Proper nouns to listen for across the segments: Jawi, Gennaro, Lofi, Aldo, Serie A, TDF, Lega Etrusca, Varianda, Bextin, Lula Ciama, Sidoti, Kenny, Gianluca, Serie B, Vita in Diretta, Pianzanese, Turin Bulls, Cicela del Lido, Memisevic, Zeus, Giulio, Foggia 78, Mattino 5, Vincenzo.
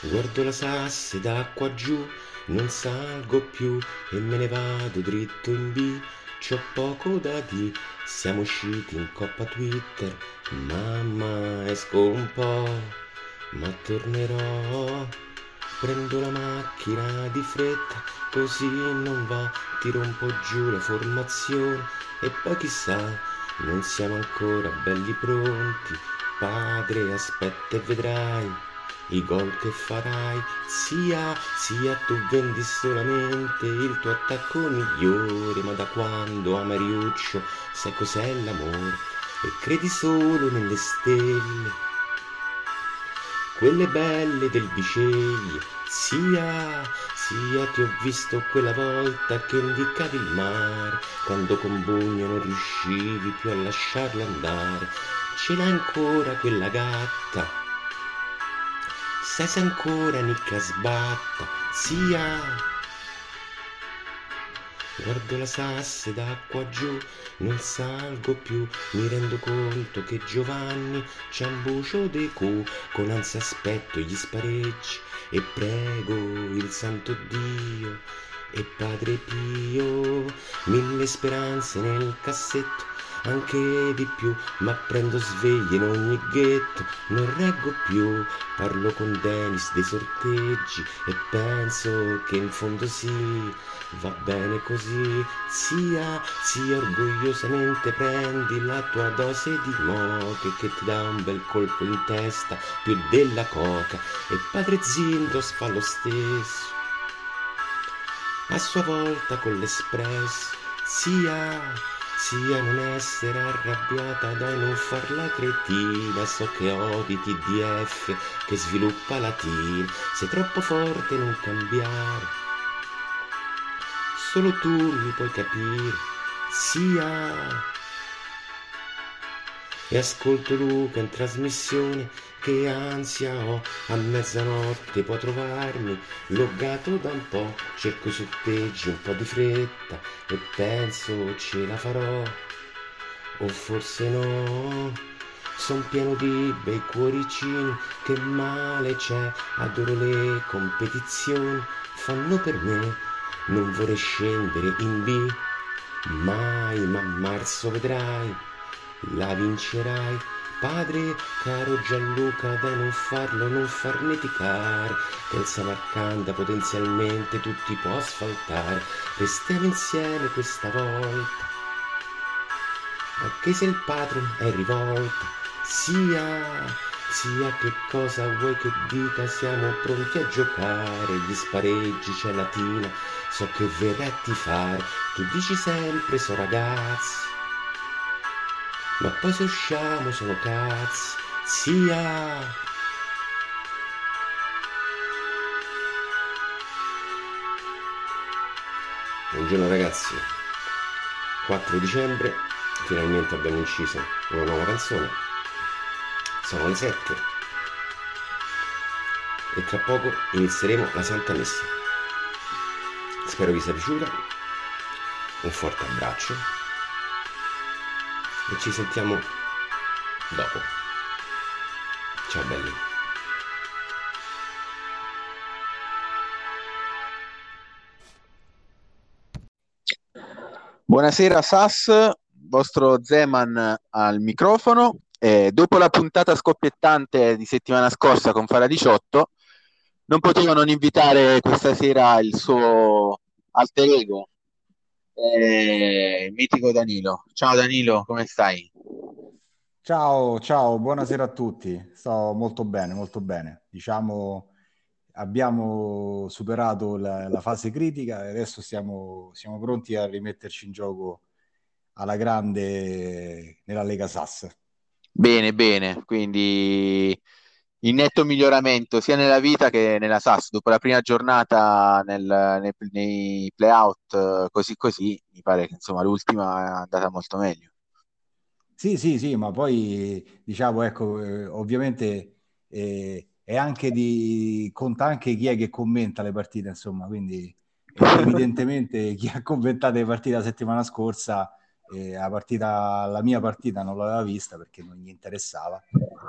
Guardo la Sassi da qua giù, non salgo più e me ne vado dritto in B. C'ho poco da dire, siamo usciti in Coppa Twitter. Mamma, esco un po', ma tornerò. Prendo la macchina di fretta, così non va. Tiro un po' giù la formazione e poi chissà, non siamo ancora belli pronti. Padre, aspetta e vedrai i gol che farai. Sia tu vendi solamente il tuo attacco migliore. Ma da quando, Amariuccio, sai cos'è l'amore e credi solo nelle stelle, quelle belle del Bisceglie. Sia ti ho visto quella volta che indicavi il mare, quando con Bugno non riuscivi più a lasciarla andare. Ce l'ha ancora quella gatta, sai se ancora nicca sbatta. Sia. Guardo la Sassi da qua giù, non salgo più, mi rendo conto che Giovanni c'ha un bucio di cu, con ansia aspetto gli spareggi e prego il santo Dio e Padre Pio. Mille speranze nel cassetto, anche di più, ma prendo sveglie in ogni ghetto. Non reggo più, parlo con Dennis dei sorteggi e penso che in fondo sì, va bene così. Sia orgogliosamente prendi la tua dose di moche che ti dà un bel colpo in testa più della coca, e padre Zindox fa lo stesso a sua volta con l'espresso. Sia non essere arrabbiata, dai non far la cretina, so che odi TDF che sviluppa la tina, sei troppo forte non cambiare, solo tu mi puoi capire. Sia. E ascolto Luca in trasmissione, che ansia ho, a mezzanotte può trovarmi loggato da un po', cerco i sorteggi un po' di fretta e penso ce la farò, o forse no. Son pieno di bei cuoricini, che male c'è, adoro le competizioni, fanno per me, non vorrei scendere in B, mai, ma marzo vedrai, la vincerai. Padre, caro Gianluca, dai non farlo, non farne ticare, che il Samarcanda potenzialmente tu ti può asfaltare. Restiamo insieme questa volta, anche se il patron è rivolto. Sia che cosa vuoi che dica, siamo pronti a giocare, gli spareggi c'è la tina, so che verrà a tifare. Tu dici sempre so ragazzi, ma poi se usciamo sono cazzi. Sia. Buongiorno ragazzi, 4 dicembre, finalmente abbiamo inciso una nuova canzone. Sono le 7 e tra poco inizieremo la Santa Messa. Spero vi sia piaciuta, un forte abbraccio e ci sentiamo dopo. Ciao belli. Buonasera Sas, vostro Zeman al microfono. Dopo la puntata scoppiettante di settimana scorsa con Fara18, non potevo non invitare questa sera il suo alter ego, mitico Danilo. Ciao Danilo, come stai? Ciao, buonasera a tutti. Sto molto bene. Diciamo, abbiamo superato la fase critica e adesso siamo pronti a rimetterci in gioco alla grande nella Lega Sass. Bene, quindi in netto miglioramento sia nella vita che nella SAS. Dopo la prima giornata nei play-out così, mi pare che insomma l'ultima è andata molto meglio. Sì, ma poi diciamo, ecco, ovviamente è anche conta anche chi è che commenta le partite, insomma, quindi evidentemente chi ha commentato le partite la settimana scorsa la mia partita non l'aveva vista perché non gli interessava,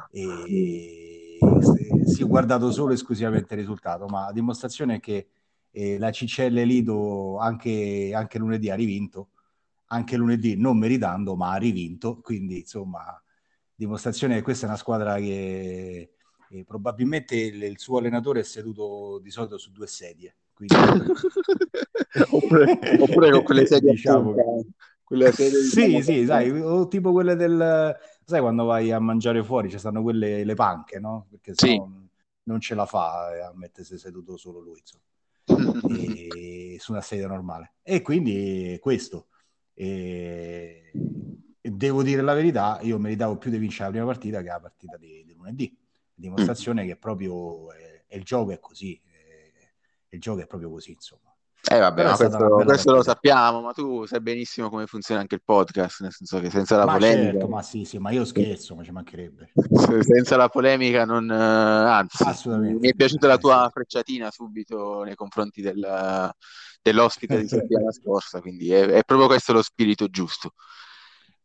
e si è guardato solo esclusivamente il risultato, ma la dimostrazione è che la Cicela Lido anche lunedì ha rivinto, anche lunedì non meritando, ma ha rivinto, quindi insomma dimostrazione che questa è una squadra che probabilmente il suo allenatore è seduto di solito su due sedie, quindi... oppure con quelle sedie, diciamo, quelle sedie, diciamo, sì, sai, o tipo quelle del, sai, quando vai a mangiare fuori ci stanno quelle, le panche, no? Perché sì, sennò non ce la fa a mettersi seduto solo lui, insomma. E, su una sedia normale. E quindi questo, e devo dire la verità, io meritavo più di vincere la prima partita che la partita di lunedì. Dimostrazione che proprio il gioco è così, il gioco è proprio così, insomma. Vabbè, ma questo lo sappiamo, ma tu sai benissimo come funziona anche il podcast, nel senso che senza la polemica... Certo, ma sì, ma io scherzo, ma ci mancherebbe. Senza la polemica non... Anzi, assolutamente, mi è piaciuta la tua frecciatina subito nei confronti dell'ospite di settimana scorsa, quindi è proprio questo lo spirito giusto.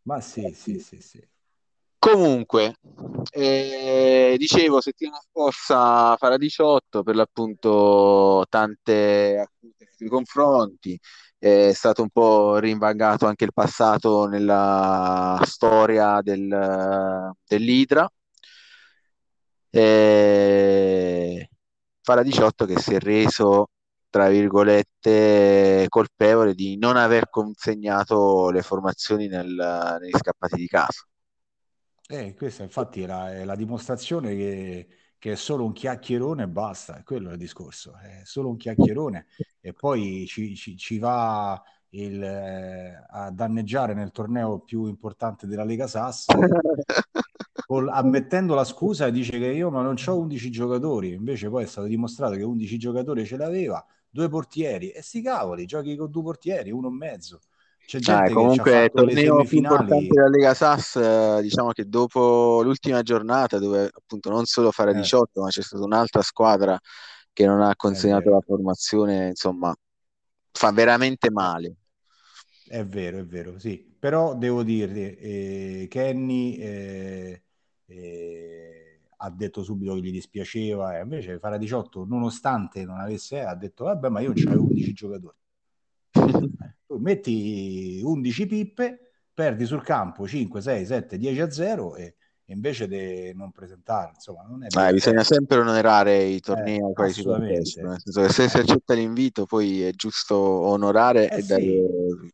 Ma sì. Comunque, dicevo, settimana scorsa Fara18, per l'appunto tante accuse sui confronti, è stato un po' rimbagato anche il passato nella storia dell'Idra, Fara18 che si è reso, tra virgolette, colpevole di non aver consegnato le formazioni negli scappati di casa. Questa infatti è la dimostrazione che è solo un chiacchierone e basta, quello è il discorso, è solo un chiacchierone e poi ci va a danneggiare nel torneo più importante della Lega Sass ammettendo la scusa, dice che io ma non c'ho 11 giocatori, invece poi è stato dimostrato che 11 giocatori ce l'aveva, 2 portieri, e sti cavoli, giochi con 2 portieri, uno e mezzo. C'è gente comunque torneo più importante della Lega Sass, diciamo che dopo l'ultima giornata dove appunto non solo Fara18 ma c'è stata un'altra squadra che non ha consegnato la formazione, insomma fa veramente male. È vero, sì, però devo dirti Kenny ha detto subito che gli dispiaceva, e invece Fara18 nonostante non avesse ha detto vabbè ma io c'avevo 11 giocatori. Tu metti 11 pippe, perdi sul campo 5, 6, 7, 10-0 e invece di non presentare, insomma, non è bisogna sempre onorare i tornei ai quali si partecipa, nel senso che se si accetta l'invito poi è giusto onorare e dare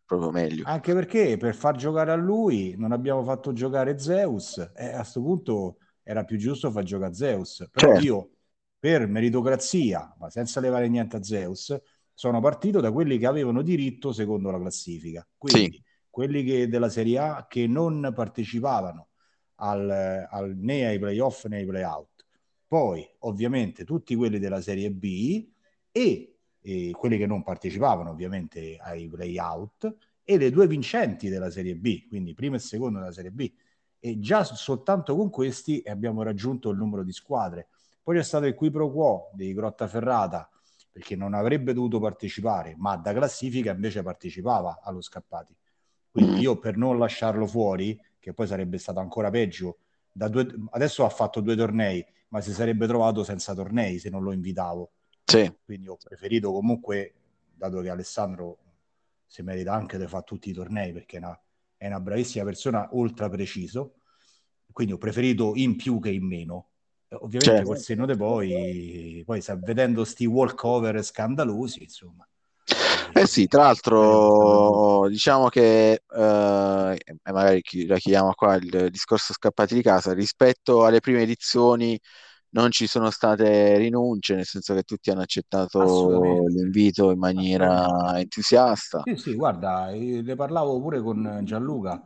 proprio meglio, anche perché per far giocare a lui non abbiamo fatto giocare Zeus e a questo punto era più giusto far giocare Zeus, però io per meritocrazia, ma senza levare niente a Zeus, sono partito da quelli che avevano diritto secondo la classifica, quindi quelli che della Serie A che non partecipavano né ai playoff né ai playout, poi ovviamente tutti quelli della Serie B e quelli che non partecipavano ovviamente ai playout e le 2 vincenti della Serie B, quindi prima e seconda della Serie B, e già soltanto con questi abbiamo raggiunto il numero di squadre. Poi c'è stato il qui pro quo dei Grottaferrata, perché non avrebbe dovuto partecipare, ma da classifica invece partecipava allo scappati. Quindi io per non lasciarlo fuori, che poi sarebbe stato ancora peggio, adesso ha fatto 2 tornei, ma si sarebbe trovato senza tornei se non lo invitavo. Sì. Quindi ho preferito comunque, dato che Alessandro si merita anche di fare tutti i tornei, perché è una bravissima persona, oltre preciso, quindi ho preferito in più che in meno. Ovviamente col senno di poi vedendo sti walkover scandalosi, insomma. Sì, tra l'altro diciamo che magari la chiamiamo qua il discorso scappati di casa, rispetto alle prime edizioni non ci sono state rinunce, nel senso che tutti hanno accettato l'invito in maniera entusiasta. Sì, guarda, ne parlavo pure con Gianluca.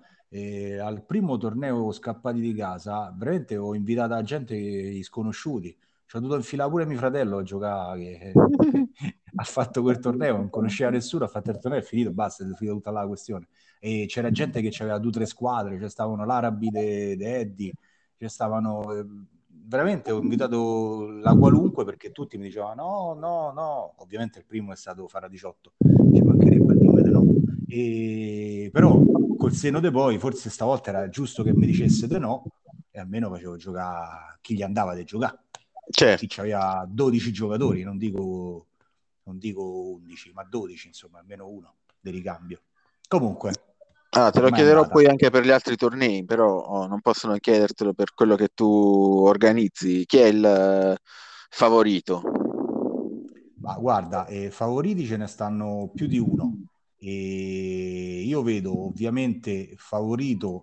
Al primo torneo scappati di casa veramente ho invitato gente sconosciuti, ci ho dovuto infilare pure mio fratello a giocare che ha fatto quel torneo, non conosceva nessuno, ha fatto il torneo, è finito, basta, è finita tutta la questione, e c'era gente che aveva 2 o 3 squadre, c'è stavano l'Arabi di Eddy, c'è stavano veramente ho invitato la qualunque, perché tutti mi dicevano no, ovviamente il primo è stato Fara18, ci mancherebbe il nome no. Però col seno di poi forse stavolta era giusto che mi dicesse di no e almeno facevo giocare chi gli andava di giocare, Certo. C'aveva 12 giocatori, non dico 11, ma 12, insomma, almeno uno di ricambio. Comunque. Ah, te lo chiederò poi anche per gli altri tornei, però non posso non chiedertelo per quello che tu organizzi. Chi è il favorito? Ma guarda, favoriti ce ne stanno più di uno. E io vedo ovviamente favorito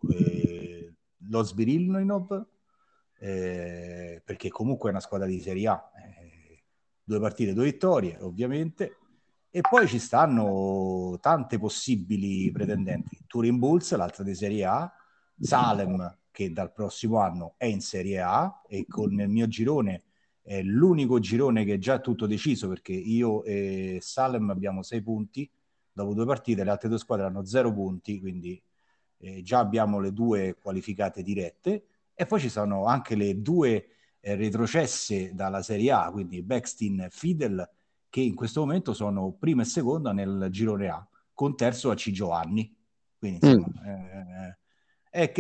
lo Sbirilnov, perché comunque è una squadra di Serie A. 2 partite, 2 vittorie, ovviamente. E poi ci stanno tante possibili pretendenti. Turin Bulls, l'altra di Serie A, Salem, che dal prossimo anno è in Serie A, e con il mio girone è l'unico girone che è già tutto deciso, perché io e Salem abbiamo 6 punti dopo 2 partite, le altre 2 squadre hanno 0 punti, quindi già abbiamo le 2 qualificate dirette. E poi ci sono anche le 2 retrocesse dalla Serie A, quindi Bextin e Fidel, che in questo momento sono prima e seconda nel girone A, con terzo a C. Giovanni. Quindi insomma, è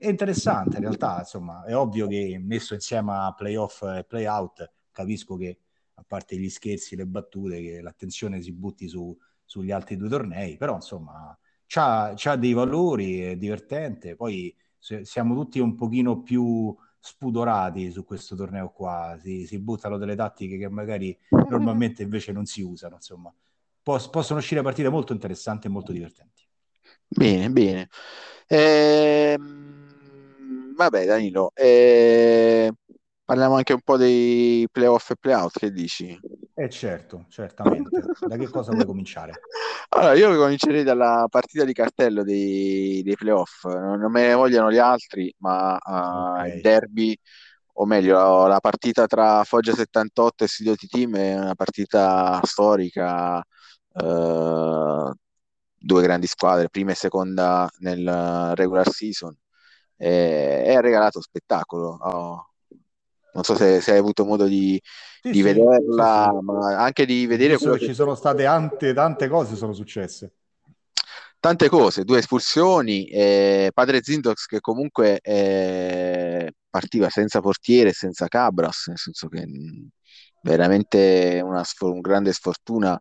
interessante in realtà, insomma, è ovvio che messo insieme a playoff e playout, capisco che, a parte gli scherzi e le battute, che l'attenzione si butti sugli altri 2 tornei, però insomma c'ha dei valori, è divertente. Poi siamo tutti un pochino più spudorati su questo torneo qua, si buttano delle tattiche che magari normalmente invece non si usano, insomma possono uscire partite molto interessanti e molto divertenti. Bene vabbè Danilo, parliamo anche un po' dei playoff e playout, che dici? Certo, certamente. Da che cosa vuoi cominciare? Allora, io comincerei dalla partita di cartello dei playoff. Non me ne vogliono gli altri, ma okay. Il derby, o meglio la partita tra Foggia 78 e Sidoti Team, è una partita storica. 2 grandi squadre, prima e seconda nel regular season, e ha regalato spettacolo. Non so se hai avuto modo di vederla, sì. Ma anche di vedere quello che... Ci sono state tante cose, sono successe. Tante cose, 2 espulsioni, padre Zindox che comunque partiva senza portiere, senza Cabras, nel senso che veramente una grande sfortuna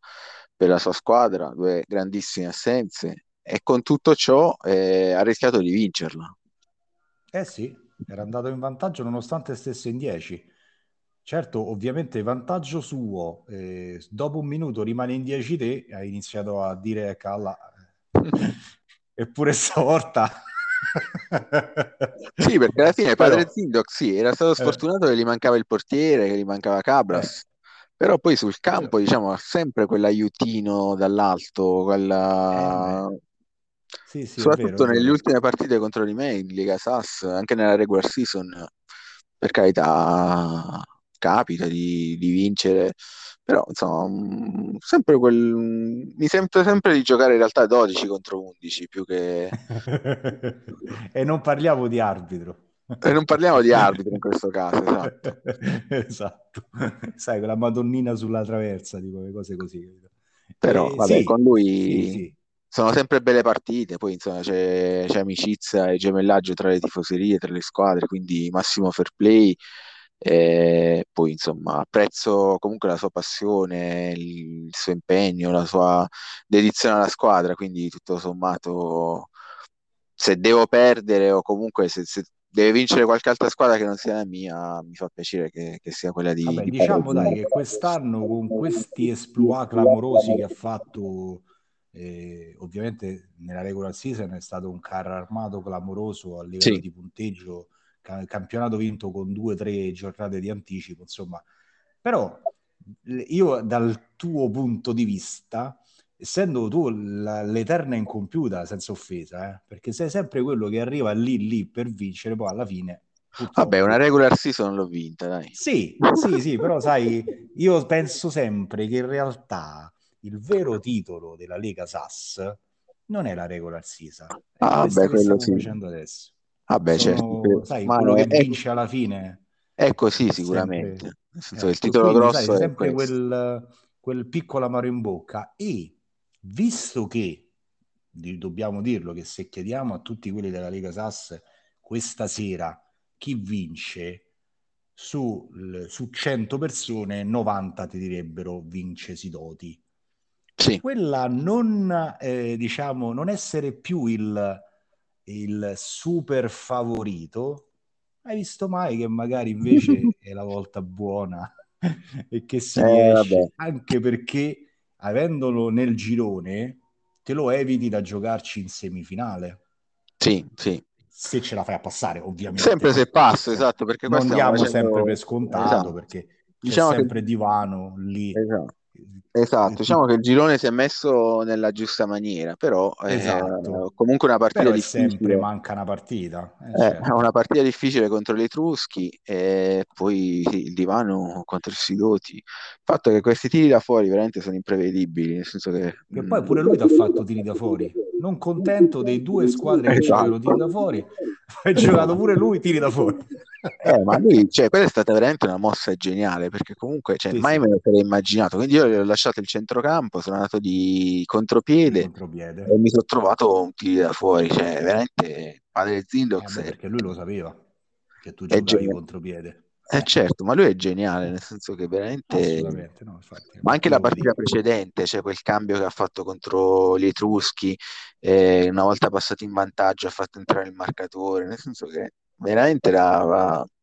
per la sua squadra, 2 grandissime assenze, e con tutto ciò ha rischiato di vincerla. Sì, era andato in vantaggio nonostante stesse in 10. Certo, ovviamente vantaggio suo, dopo 1 minuto rimane in 10 te, hai iniziato a dire calla, eppure stavolta. Sì, perché alla fine padre Zindox sì, era stato sfortunato che gli mancava il portiere, che gli mancava Cabras, però poi sul campo diciamo ha sempre quell'aiutino dall'alto, sì, soprattutto è vero, nelle ultime partite contro di me in Liga SAS, anche nella regular season, per carità, capita di vincere, però insomma sempre mi sento sempre di giocare in realtà 12 contro 11 più che e non parliamo di arbitro in questo caso. Esatto. Sai, quella madonnina sulla traversa, tipo le cose così, però vabbè, sì, con lui sì. Sono sempre belle partite, poi insomma c'è amicizia e gemellaggio tra le tifoserie, tra le squadre, quindi massimo fair play. E poi insomma apprezzo comunque la sua passione, il suo impegno, la sua dedizione alla squadra, quindi tutto sommato se devo perdere o comunque se deve vincere qualche altra squadra che non sia la mia, mi fa piacere che sia quella di... Vabbè, diciamo dai che quest'anno con questi esploit clamorosi che ha fatto, ovviamente nella regular season è stato un carro armato clamoroso a livello di punteggio, campionato vinto con 2-3 giornate di anticipo, insomma. Però io, dal tuo punto di vista, essendo tu l'eterna incompiuta, senza offesa, perché sei sempre quello che arriva lì per vincere, poi alla fine purtroppo... Vabbè, una regular season l'ho vinta, dai. Sì, però sai, io penso sempre che in realtà il vero titolo della Lega SAS non è la regular season, è questo che stiamo facendo adesso. Certo. Sai, ma quello che vince alla fine è così, sicuramente sempre, nel senso, il titolo grosso, sai, è sempre quel piccolo amaro in bocca. E visto che dobbiamo dirlo, che se chiediamo a tutti quelli della Lega SAS questa sera chi vince, su 100 persone, 90 ti direbbero vince Sidoti. Sì. Quella non essere più il super favorito, hai visto mai che magari invece è la volta buona e che si riesce, anche perché avendolo nel girone te lo eviti da giocarci in semifinale. Sì, sì. Se ce la fai a passare, ovviamente. Sempre se passa, esatto, perché non diamo sempre per scontato, esatto, perché diciamo c'è sempre divano lì. Esatto, diciamo che il girone si è messo nella giusta maniera, però esatto. Comunque una partita difficile. Sempre manca una partita. Certo. Una partita difficile contro gli Etruschi e poi sì, il divano contro i Sidoti. Il fatto è che questi tiri da fuori veramente sono imprevedibili, nel senso che... E poi pure lui ti ha fatto tiri da fuori. Non contento dei due squadre che giocano tiri da fuori, ha giocato pure lui tiri da fuori. Ma lui, cioè, quella è stata veramente una mossa geniale, perché comunque cioè, sì, mai me lo sarei immaginato. Quindi io gli ho lasciato il centrocampo, sono andato di contropiede. E mi sono trovato un tiro da fuori, cioè veramente padre Zindox. Perché lui lo sapeva che tu giocavi contropiede. Certo, ma lui è geniale, nel senso che veramente no, infatti, ma anche la partita precedente, cioè quel cambio che ha fatto contro gli Etruschi, una volta passato in vantaggio ha fatto entrare il marcatore, nel senso che veramente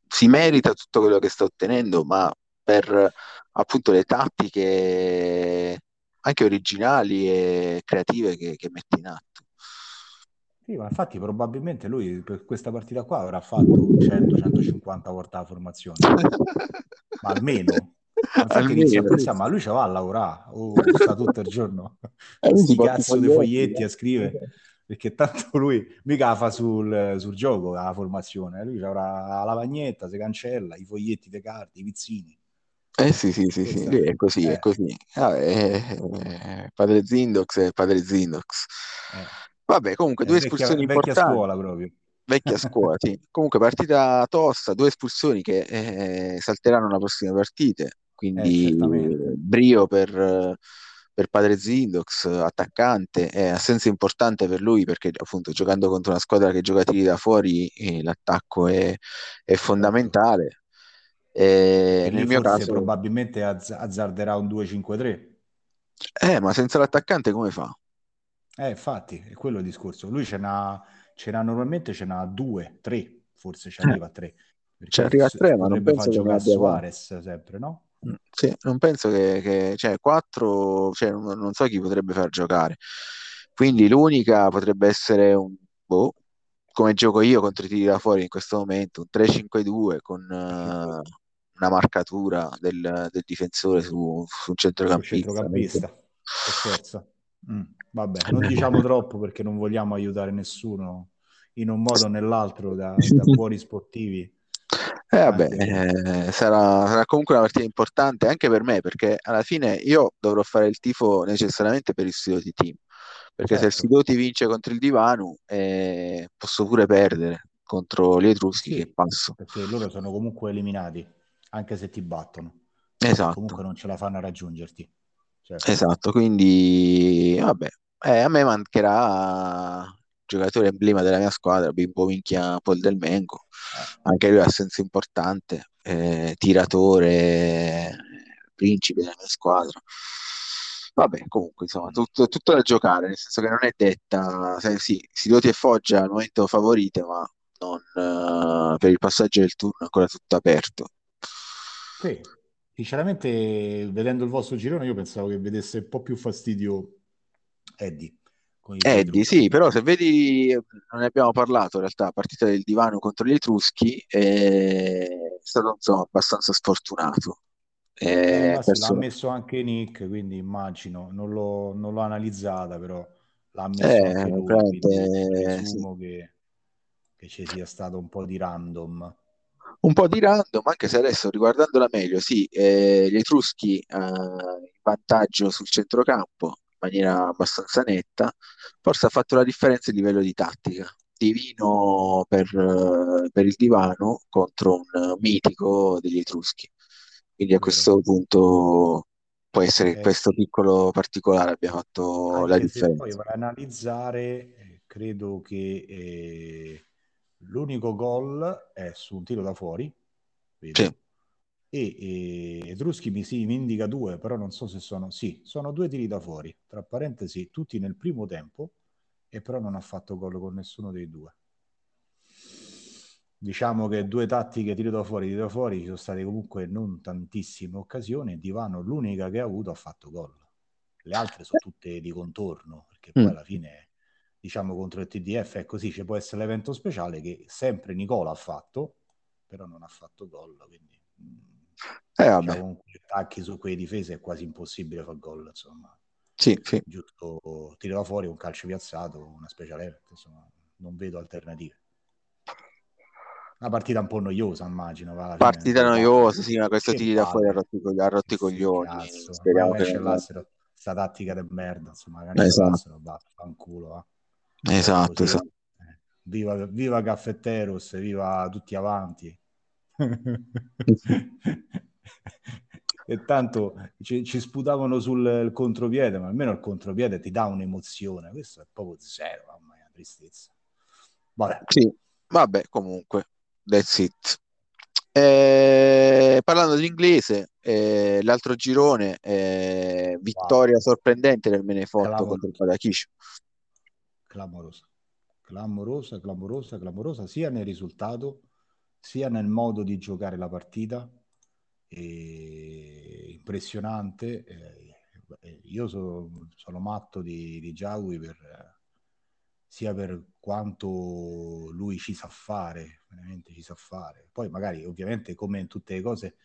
si merita tutto quello che sta ottenendo, ma per appunto le tattiche anche originali e creative che mette in atto. Sì, ma infatti probabilmente lui per questa partita qua avrà fatto 100-150 volte la formazione, ma almeno. Ma lui ci va a lavorare sta tutto il giorno questi cazzo dei foglietti a scrivere, perché tanto lui mica la fa sul gioco la formazione, lui avrà la lavagnetta, si cancella i foglietti, le carte, i pizzini. Sì, è così. Padre Zindox è padre Zindox. Vabbè, comunque due espulsioni importanti. Vecchia scuola proprio. Vecchia scuola, sì. Comunque partita tosta, due espulsioni che salteranno la prossima partita, quindi brio per padre Zindox, attaccante, assenza importante per lui perché appunto giocando contro una squadra che gioca tiri da fuori l'attacco è fondamentale. Nel mio caso probabilmente azzarderà un 2-5-3. Ma senza l'attaccante come fa? Infatti, è quello il discorso. Lui normalmente ce n'ha 2-3, forse ci arriva a 3. Ci arriva a 3, ma non penso che Suarez sempre, no? Sì, non penso che cioè 4, cioè, non so chi potrebbe far giocare. Quindi l'unica potrebbe essere un come gioco io contro i tiri da fuori in questo momento, un 3-5-2 con una marcatura del difensore su un centrocampista. Vabbè, non diciamo troppo perché non vogliamo aiutare nessuno in un modo o nell'altro da buoni sportivi. Sarà comunque una partita importante anche per me, perché alla fine io dovrò fare il tifo necessariamente per il Sidoti team, perché se il Sidoti vince contro il divano posso pure perdere contro gli Etruschi, che passo, perché loro sono comunque eliminati anche se ti battono, esatto, comunque non ce la fanno a raggiungerti. Certo. Esatto, quindi vabbè, a me mancherà il giocatore emblema della mia squadra, Bimbo Minchia Pol del Mengo, anche lui ha senso importante, tiratore principe della mia squadra. Vabbè, comunque insomma tutto da giocare, nel senso che non è detta, sì, Sidoti e Foggia al momento favorite, ma non per il passaggio del turno è ancora tutto aperto. Sì. Sinceramente, vedendo il vostro girone, io pensavo che vedesse un po' più fastidio Eddy. Eddy, sì, però se vedi, non ne abbiamo parlato in realtà, la partita del divano contro gli Etruschi è stato insomma, abbastanza sfortunato. L'ha messo anche Nick, quindi immagino, non l'ho analizzata, però l'ha messo anche lui, presumo che ci sia stato un po' di random. Un po' di random, anche se adesso riguardandola meglio, sì, gli Etruschi in vantaggio sul centrocampo in maniera abbastanza netta, forse ha fatto la differenza a livello di tattica. Divino per il divano contro un mitico degli Etruschi. Quindi a questo punto può essere che questo piccolo particolare abbia fatto la differenza. Poi per analizzare, credo che... l'unico gol è su un tiro da fuori, vedi? Sì. e Etruschi mi indica due, però non so se sono, sì, sono due tiri da fuori, tra parentesi tutti nel primo tempo, e però non ha fatto gol con nessuno dei due. Diciamo che due tattiche tiri da fuori ci sono state comunque non tantissime occasioni. Divano, l'unica che ha avuto, ha fatto gol, le altre sono tutte di contorno, perché poi alla fine, diciamo, contro il TDF è così, ci può essere l'evento speciale che sempre Nicola ha fatto, però non ha fatto gol, quindi vabbè. Con quegli attacchi su quelle difese è quasi impossibile far gol, insomma. Sì, sì. Giusto tiro da fuori, un calcio piazzato, una specialetta, insomma, non vedo alternative. Una partita un po' noiosa, immagino. Partita noiosa, sì, ma questo tiro da fuori ha rotto i coglioni. Speriamo che lasciassero sta tattica del merda, insomma, magari lasciassero, fanculo. Esatto, esatto. Viva Caffetteros, viva tutti avanti. E tanto ci sputavano sul contropiede, ma almeno il contropiede ti dà un'emozione. Questo è proprio zero, mamma mia, tristezza. Vabbè. Sì, vabbè, comunque, that's it. Parlando dell'inglese, l'altro girone, vittoria sorprendente del Menefotto contro il Patakish. Clamorosa, sia nel risultato sia nel modo di giocare la partita. Impressionante. Io sono matto di Jawi, sia per quanto lui ci sa fare, veramente ci sa fare. Poi magari, ovviamente, come in tutte le cose,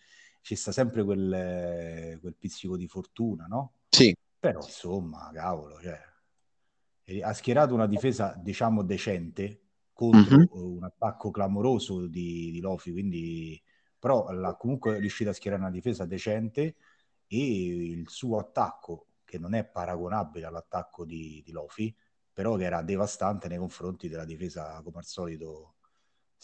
ci sta sempre quel pizzico di fortuna, no? Sì. Però insomma, cavolo, cioè, ha schierato una difesa, diciamo, decente contro un attacco clamoroso di Lofi, quindi però comunque è riuscito a schierare una difesa decente, e il suo attacco, che non è paragonabile all'attacco di Lofi, però che era devastante nei confronti della difesa, come al solito,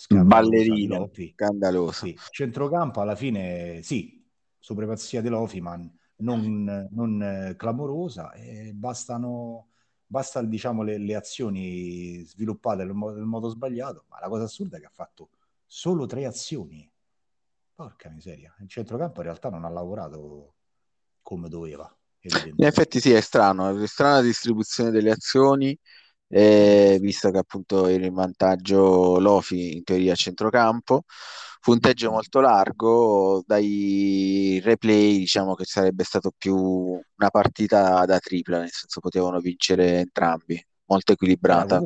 ballerina, scandalosa. Sì. Centrocampo alla fine, sì, supremazia di Lofi, ma non clamorosa, e basta, diciamo, le azioni sviluppate nel modo sbagliato. Ma la cosa assurda è che ha fatto solo 3 azioni. Porca miseria, il centrocampo in realtà non ha lavorato come doveva. In effetti sì, è strana la distribuzione delle azioni, visto che appunto era in vantaggio Lofi in teoria a centrocampo, punteggio molto largo. Dai replay, diciamo che sarebbe stato più una partita da tripla, nel senso potevano vincere entrambi, molto equilibrata.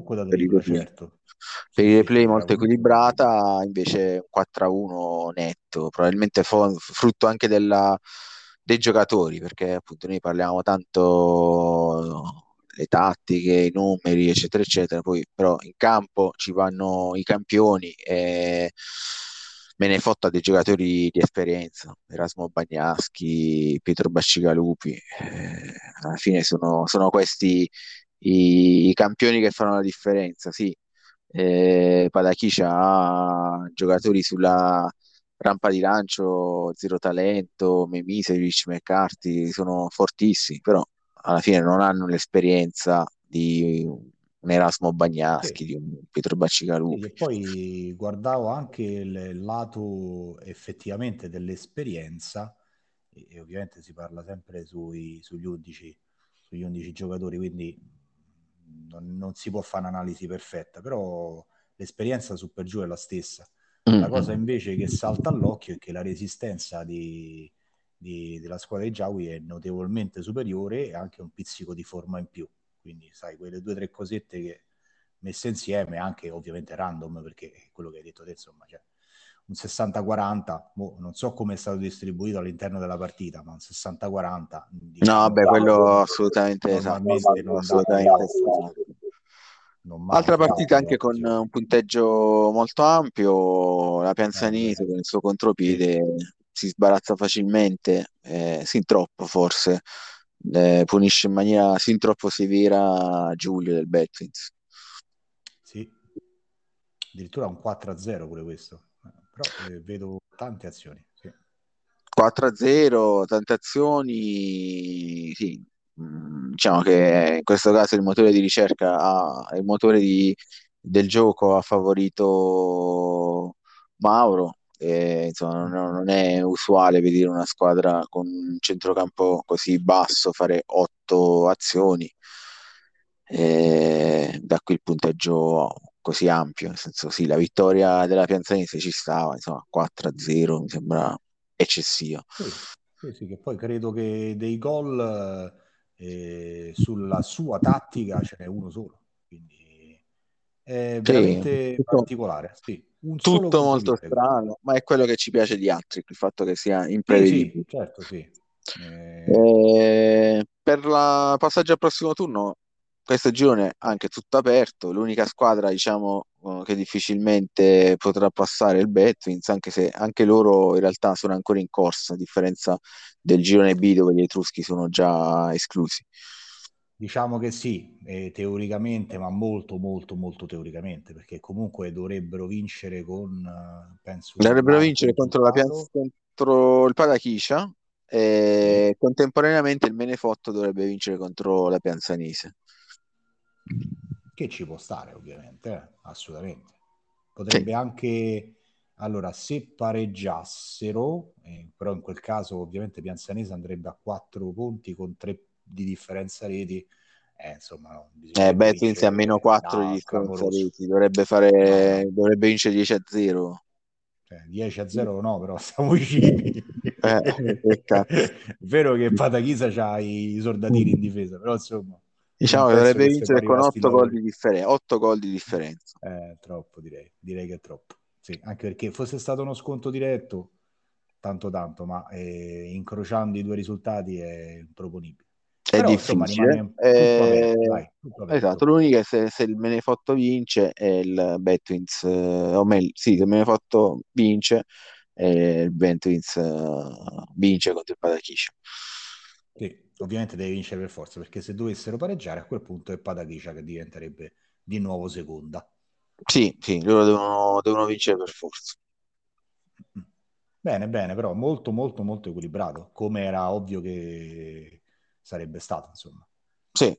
Per i replay molto equilibrata, invece 4-1 netto, probabilmente frutto anche dei giocatori, perché appunto noi parliamo tanto le tattiche, i numeri, eccetera eccetera, poi però in campo ci vanno i campioni, e me ne fotta dei giocatori di esperienza, Erasmo Bagnaschi, Pietro Baccigalupi, alla fine sono questi i campioni che fanno la differenza, sì. Patakish ha giocatori sulla rampa di lancio, Zero Talento, Memisevic, McCarthy, sono fortissimi, però alla fine non hanno l'esperienza di un Erasmo Bagnaschi, di un Pietro Baccigalupi. E poi guardavo anche il lato effettivamente dell'esperienza, e ovviamente si parla sempre sugli 11 giocatori, quindi non si può fare un'analisi perfetta, però l'esperienza su per giù è la stessa. La cosa invece che salta all'occhio è che la resistenza della squadra di Jawi è notevolmente superiore, e anche un pizzico di forma in più, quindi sai, quelle 2 o 3 cosette che messe insieme, anche ovviamente random, perché è quello che hai detto te, insomma, cioè, un 60-40, non so come è stato distribuito all'interno della partita, ma un 60-40... No, vabbè, quello assolutamente esatto. Altra partita anche con un punteggio molto ampio, la Pianzanese con il suo contropiede si sbarazza facilmente, sin troppo forse, punisce in maniera sin troppo severa Giulio del Betfins. Sì, addirittura un 4-0 pure questo. Però vedo tante azioni, sì. 4-0, tante azioni, sì. Diciamo che in questo caso il motore di ricerca del gioco ha favorito Mauro, insomma non è usuale vedere una squadra con un centrocampo così basso fare 8 azioni, da qui il punteggio così ampio, nel senso sì, la vittoria della Pianzanese ci stava, insomma 4-0 mi sembra eccessivo. Sì, che poi credo che dei gol sulla sua tattica ce n'è uno solo, quindi è veramente sì, particolare, sì. Tutto molto strano, ma è quello che ci piace di altri, il fatto che sia imprevedibile. Sì, certo, sì. Per il passaggio al prossimo turno questo girone è anche tutto aperto, l'unica squadra diciamo che difficilmente potrà passare il Betfins, anche se anche loro in realtà sono ancora in corsa, a differenza del girone B dove gli Etruschi sono già esclusi. Diciamo che sì, teoricamente, ma molto molto molto teoricamente, perché comunque dovrebbero vincere con contro il Patakish, e contemporaneamente il Menefotto dovrebbe vincere contro la Pianzanese, che ci può stare ovviamente, assolutamente. Potrebbe anche, allora, se pareggiassero, però in quel caso ovviamente Pianzanese andrebbe a 4 punti con 3 di differenza reti, insomma no, Betfins a meno 4 di differenza reti, dovrebbe vincere 10-0. 10-0 no, però siamo vicini. È vero che Patakish c'ha i soldatini in difesa, però insomma diciamo che dovrebbe vincere con 8 gol di differenza. Troppo, direi che è troppo, sì, anche perché fosse stato uno sconto diretto tanto, ma incrociando i due risultati è improponibile. È però, difficile, insomma, tutto aperto. Esatto, l'unica è se il Menefotto vince e il Betfins, se il Menefotto vince e il Betfins vince contro il Patakish. Sì, ovviamente deve vincere per forza, perché se dovessero pareggiare a quel punto è il Patakish che diventerebbe di nuovo seconda. Sì, loro devono vincere per forza. Bene, però molto molto molto equilibrato, come era ovvio che sarebbe stato, insomma. Sì.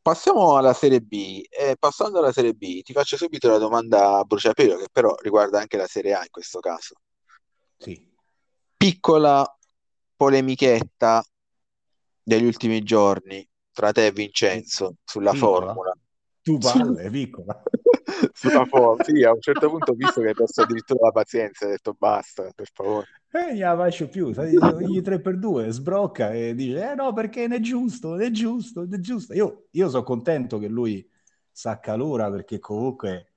Passiamo alla Serie B. Passando alla Serie B, ti faccio subito la domanda a bruciapelo, che però riguarda anche la Serie A in questo caso. Sì. Piccola polemichetta degli ultimi giorni tra te e Vincenzo sulla formula. Tu parli, piccola. Sulla formula, sì, a un certo punto ho visto che hai perso addirittura la pazienza, ho detto basta, per favore. Gliela faccio più, ogni 3x2 sbrocca e dice no, perché non è giusto. Io sono contento che lui sacca l'ora, perché comunque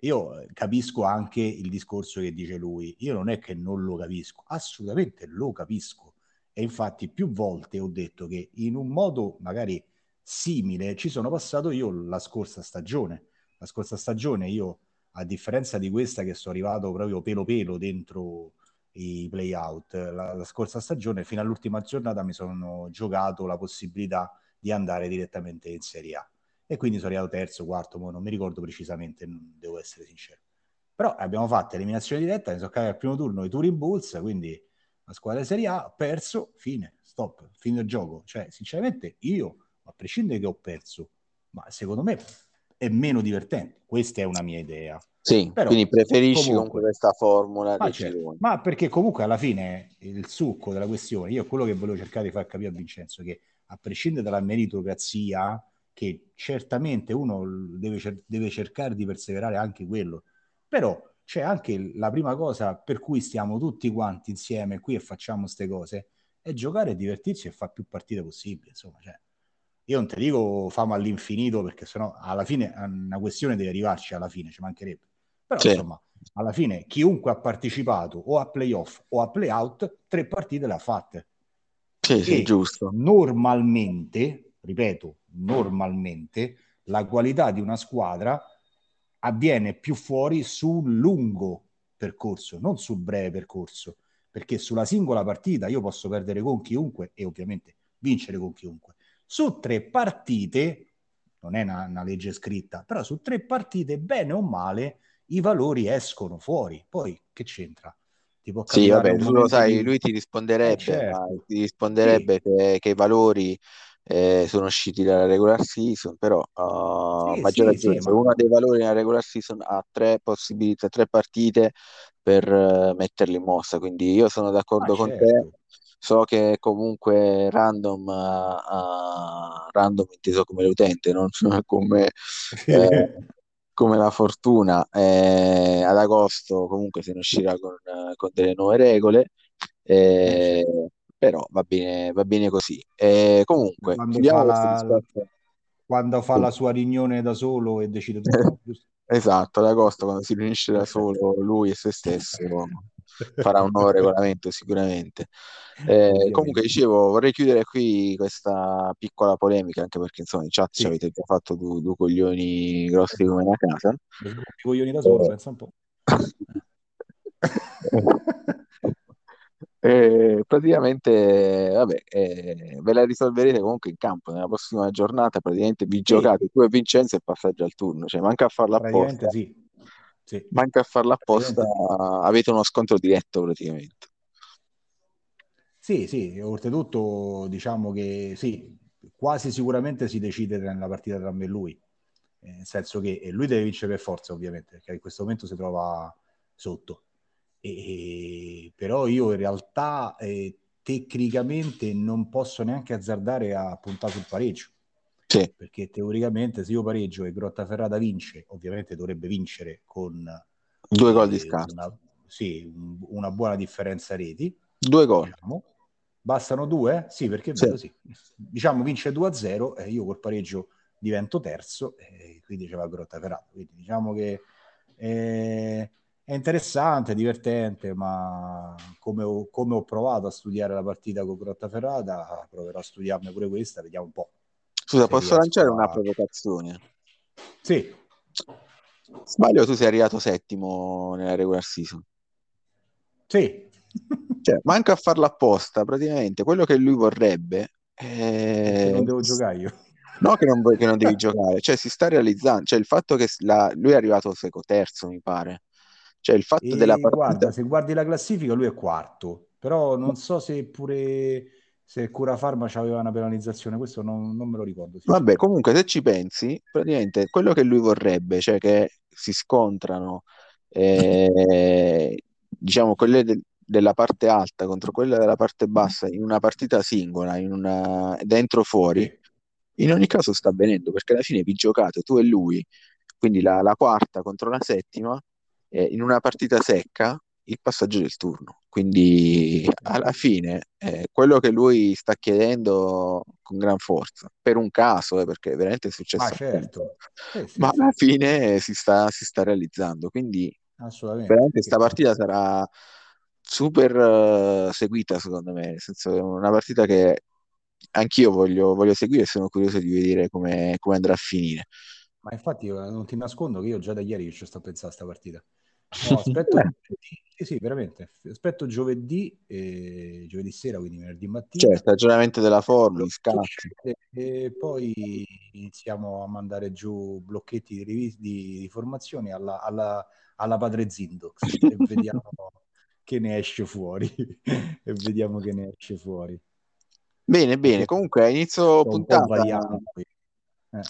io capisco anche il discorso che dice lui, io non è che non lo capisco, assolutamente lo capisco, e infatti più volte ho detto che in un modo magari simile ci sono passato io la scorsa stagione. Io, a differenza di questa che sono arrivato proprio pelo dentro i play-out, la scorsa stagione fino all'ultima giornata mi sono giocato la possibilità di andare direttamente in Serie A, e quindi sono arrivato terzo, quarto, non mi ricordo precisamente, devo essere sincero, però abbiamo fatto eliminazione diretta, ne sono caduti al primo turno i Turin Bulls, quindi la squadra di Serie A, perso, fine del gioco. Cioè sinceramente io, a prescindere che ho perso, ma secondo me è meno divertente, questa è una mia idea. Sì, però, quindi preferisci comunque questa formula, ma perché comunque alla fine il succo della questione, io quello che volevo cercare di far capire a Vincenzo è che, a prescindere dalla meritocrazia, che certamente uno deve cercare di perseverare anche quello, però c'è anche la prima cosa per cui stiamo tutti quanti insieme qui e facciamo queste cose, è giocare e divertirsi e fare più partite possibile, insomma, cioè io non ti dico famo all'infinito, perché sennò alla fine una questione deve arrivarci, alla fine ci mancherebbe. Però sì, insomma, alla fine chiunque ha partecipato o a playoff o a playout 3 partite le ha fatte. Sì, giusto. Normalmente, la qualità di una squadra avviene più fuori sul lungo percorso, non sul breve percorso, perché sulla singola partita io posso perdere con chiunque e ovviamente vincere con chiunque. Su 3 partite, non è una legge scritta, però su 3 partite, bene o male, i valori escono fuori. Poi che c'entra? Sì, vabbè, tu lo sai, lui ti risponderebbe, certo. Che i valori sono usciti dalla regular season, però a maggior ragione uno dei valori nella regular season ha tre possibilità, tre partite per metterli in mossa, quindi io sono d'accordo con te. So che comunque random inteso come l'utente, non come, come la fortuna, ad agosto comunque se ne uscirà con delle nuove regole, però va bene così. Comunque quando fa la sua riunione da solo e decide tutto. Esatto, ad agosto quando si riunisce da solo lui e se stesso farà un nuovo regolamento sicuramente. Comunque dicevo, vorrei chiudere qui questa piccola polemica, anche perché insomma in chat ci avete già fatto due coglioni grossi come una casa, coglioni da solo, pensa un po'. Praticamente vabbè, ve la risolverete comunque in campo nella prossima giornata, praticamente vi giocate tu e Vincenzo e passaggio al turno, cioè manca a farla apposta. Sì. Manca a farla apposta, avete uno scontro diretto praticamente. Sì, oltretutto diciamo che sì, quasi sicuramente si decide nella partita tra me e lui, nel senso che lui deve vincere per forza ovviamente, perché in questo momento si trova sotto, però io in realtà tecnicamente non posso neanche azzardare a puntare sul pareggio. Sì. Perché teoricamente se io pareggio e Grottaferrata vince, ovviamente dovrebbe vincere con 2 gol di scarto, una buona differenza reti, 2 gol, diciamo. Bastano 2? Sì, perché è bello, diciamo vince 2-0 e io col pareggio divento terzo e quindi ce va Grottaferrata, quindi diciamo che è interessante, è divertente, ma come ho provato a studiare la partita con Grottaferrata, proverò a studiarne pure questa, vediamo un po'. Scusa, posso lanciare una provocazione? Sì. Sbaglio, tu sei arrivato settimo nella regular season. Sì. Cioè, manca a farla apposta, praticamente. Quello che lui vorrebbe è... non devo giocare io. No, che non devi giocare. Cioè, si sta realizzando. Cioè, il fatto che lui è arrivato terzo, mi pare. Cioè, il fatto della partita... Guarda, se guardi la classifica, lui è quarto. Però non so se pure... se Cura Farma c'aveva una penalizzazione, questo non me lo ricordo. Vabbè, comunque se ci pensi, praticamente quello che lui vorrebbe, cioè che si scontrano diciamo quelle della parte alta contro quella della parte bassa in una partita singola, in una dentro fuori, in ogni caso sta avvenendo, perché alla fine vi giocate tu e lui, quindi la quarta contro la settima, in una partita secca, il passaggio del turno. Quindi alla fine quello che lui sta chiedendo con gran forza, per un caso, perché veramente è successo, certo. Ma alla fine si sta realizzando, quindi veramente questa partita sarà super seguita secondo me, nel senso è una partita che anch'io voglio seguire e sono curioso di vedere come andrà a finire. Ma infatti io non ti nascondo che io già da ieri ci sto pensando a questa partita. No, aspetto veramente aspetto giovedì sera, quindi venerdì mattina, certo, aggiornamento della forma, e poi iniziamo a mandare giù blocchetti di formazioni alla padre Zindox e vediamo che ne esce fuori bene. Comunque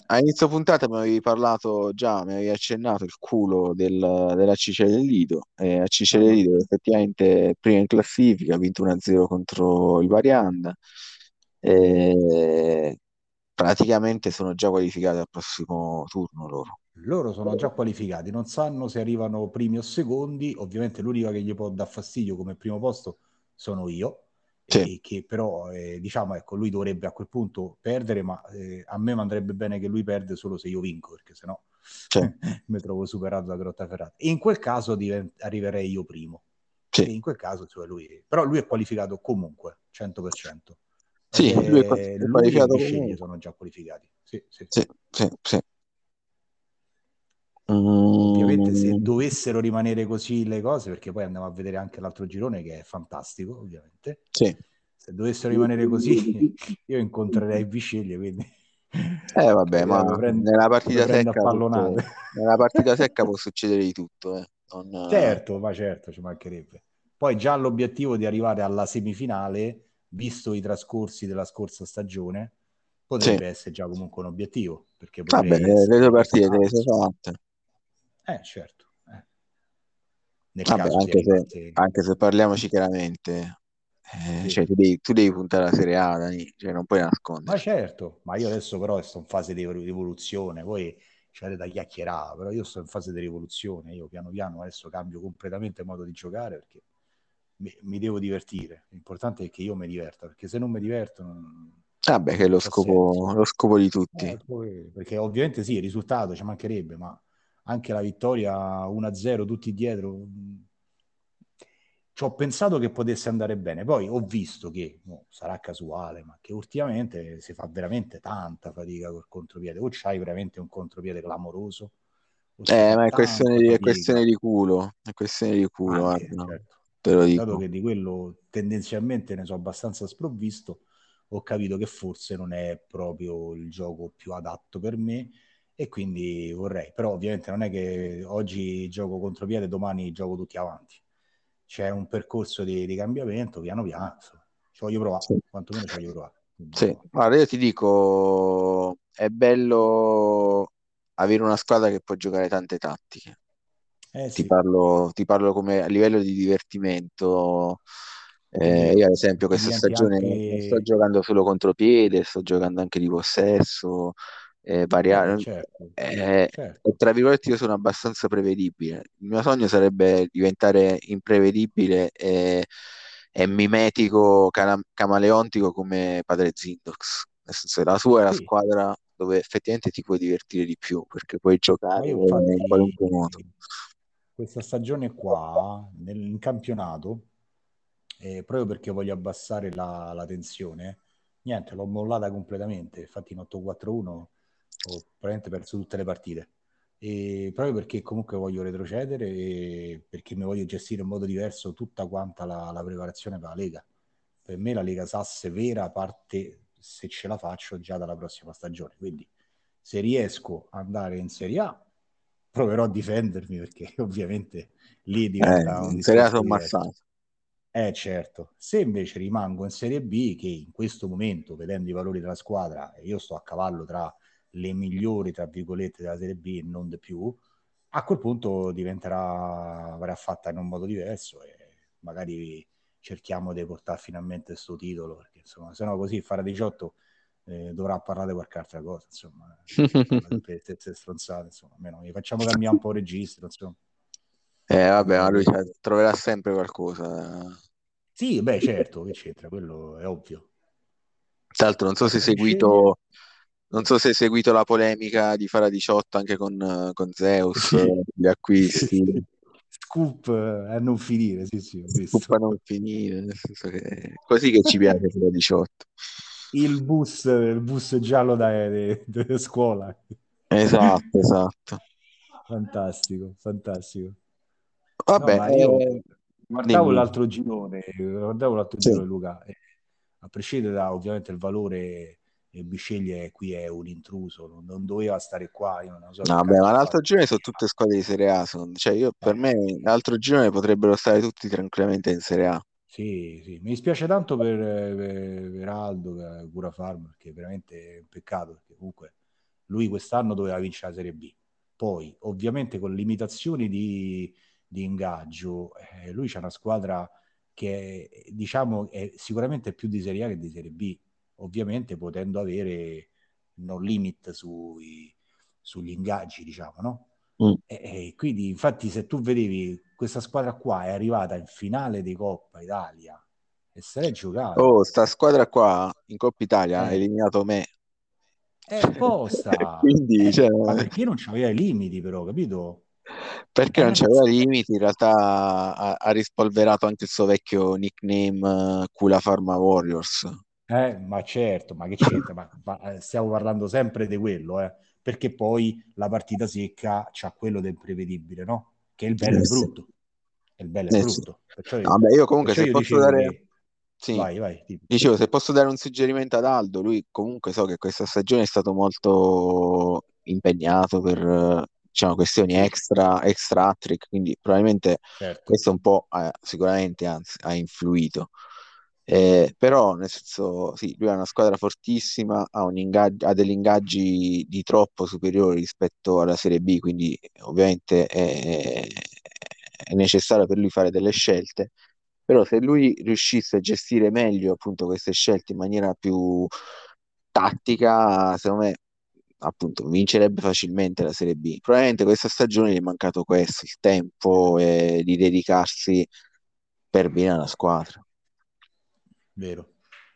a inizio puntata mi avevi parlato già, mi avevi accennato il culo della Cicela del Lido. A Cicela del Lido effettivamente prima in classifica, ha vinto 1-0 contro il Varianda. Praticamente sono già qualificati al prossimo turno loro. Loro sono già qualificati, non sanno se arrivano primi o secondi. Ovviamente l'unica che gli può dar fastidio come primo posto sono io. Sì. Che però diciamo lui dovrebbe a quel punto perdere, ma a me andrebbe bene che lui perde solo se io vinco, perché sennò mi trovo superato da Grottaferrata. In quel caso arriverei io primo. E in quel caso però lui è qualificato comunque 100%. Sì, lui è qualificato. Lui e Bisceglie sono già qualificati. Sì. Ovviamente se dovessero rimanere così le cose, perché poi andiamo a vedere anche l'altro girone che è fantastico ovviamente, se dovessero rimanere così io incontrerei Bisceglie, quindi nella partita secca può succedere di tutto, certo, ci mancherebbe. Poi già l'obiettivo di arrivare alla semifinale, visto i trascorsi della scorsa stagione, potrebbe essere già comunque un obiettivo, perché le due partite deve essere fatte. Certo. Anche se parliamoci chiaramente, cioè, tu devi puntare alla Serie A, Dani, cioè, non puoi nascondere. Ma certo, ma io adesso però sto in fase di rivoluzione, voi c'è da chiacchierare, però io sto in fase di rivoluzione, io piano piano adesso cambio completamente il modo di giocare, perché mi devo divertire, l'importante è che io mi diverta, perché se non mi diverto non... Vabbè, che è lo scopo di tutti. Perché ovviamente sì, il risultato ci mancherebbe, ma anche la vittoria 1-0 tutti dietro, ci ho pensato che potesse andare bene, poi ho visto che sarà casuale, ma che ultimamente si fa veramente tanta fatica col contropiede, o c'hai veramente un contropiede clamoroso. Ma è questione di culo. Certo. Te lo dico. Dato che di quello tendenzialmente ne so abbastanza sprovvisto, ho capito che forse non è proprio il gioco più adatto per me, e quindi vorrei, però ovviamente non è che oggi gioco contropiede, domani gioco tutti avanti, c'è un percorso di cambiamento piano piano, ci voglio provare, quantomeno ci voglio provare. Sì. Allora io ti dico, è bello avere una squadra che può giocare tante tattiche, ti parlo come a livello di divertimento. Io ad esempio questa stagione non sto giocando solo contropiede, sto giocando anche di possesso, variare, certo. Tra virgolette io sono abbastanza prevedibile, il mio sogno sarebbe diventare imprevedibile e mimetico, camaleontico come padre Zindox, nel senso che la sua è la squadra dove effettivamente ti puoi divertire di più, perché puoi giocare in qualunque modo. Questa stagione qua in campionato, proprio perché voglio abbassare la tensione, niente, l'ho mollata completamente, infatti in 8-4-1 ho praticamente perso tutte le partite, e proprio perché comunque voglio retrocedere e perché mi voglio gestire in modo diverso tutta quanta la preparazione per la Lega. Per me la Lega Sasse vera parte, se ce la faccio, già dalla prossima stagione, quindi se riesco ad andare in Serie A proverò a difendermi, perché ovviamente lì diventa un discorso diverso. Certo, se invece rimango in Serie B, che in questo momento, vedendo i valori della squadra, io sto a cavallo tra le migliori, tra virgolette, della Serie B e non di più, a quel punto verrà fatta in un modo diverso e magari cerchiamo di portare finalmente sto titolo, perché insomma, se no così Fara18 dovrà parlare di qualche altra cosa, insomma, per tette stronzate, insomma, almeno gli facciamo cambiare un po' il registro, insomma. Vabbè, ma lui troverà sempre qualcosa. Sì, beh, certo, che c'entra, quello è ovvio. Tra l'altro non so se hai seguito la polemica di Fara18 anche con Zeus, gli acquisti. Scoop a non finire, sì, ho visto. Scoop a non finire, nel senso che così che ci piace Fara18. Il bus giallo da scuola. Esatto. Fantastico. Vabbè, no, io guardavo l'altro girone, Luca, a prescindere da ovviamente il valore, Bisceglie qui è un intruso, non doveva stare qua, io non so. Vabbè, ma l'altro girone sono tutte squadre di Serie A, cioè io per me l'altro girone potrebbero stare tutti tranquillamente in Serie A. Sì, mi dispiace tanto per Aldo, per Cura Farm, perché veramente è un peccato, perché comunque lui quest'anno doveva vincere la Serie B. Poi ovviamente con limitazioni di ingaggio, lui c'ha una squadra che diciamo è sicuramente più di Serie A che di Serie B, ovviamente potendo avere no limit sugli ingaggi, diciamo, no? E quindi infatti se tu vedevi questa squadra qua è arrivata in finale di Coppa Italia e se l'è giocata. Sta squadra qua in Coppa Italia ha eliminato me. È apposta. Quindi, ma perché non c'aveva i limiti, però, capito? Perché non c'aveva limiti, in realtà ha rispolverato anche il suo vecchio nickname Cula Pharma Warriors. Ma certo, ma che c'entra? ma stiamo parlando sempre di quello, perché poi la partita secca c'ha quello del prevedibile, no? Che è il bello e brutto. È il bello e brutto. Perciò io comunque se io posso dare... Che... Sì, vai. Dicevo, se posso dare un suggerimento ad Aldo, lui comunque so che questa stagione è stato molto impegnato per, diciamo, questioni extra hat-trick, quindi probabilmente questo un po' sicuramente, anzi, ha influito. Però nel senso sì, lui ha una squadra fortissima, ha degli ingaggi di troppo superiori rispetto alla Serie B, quindi ovviamente è necessario per lui fare delle scelte, però se lui riuscisse a gestire meglio appunto queste scelte in maniera più tattica, secondo me appunto vincerebbe facilmente la Serie B. Probabilmente questa stagione gli è mancato questo, il tempo di dedicarsi per bene alla squadra. Vero,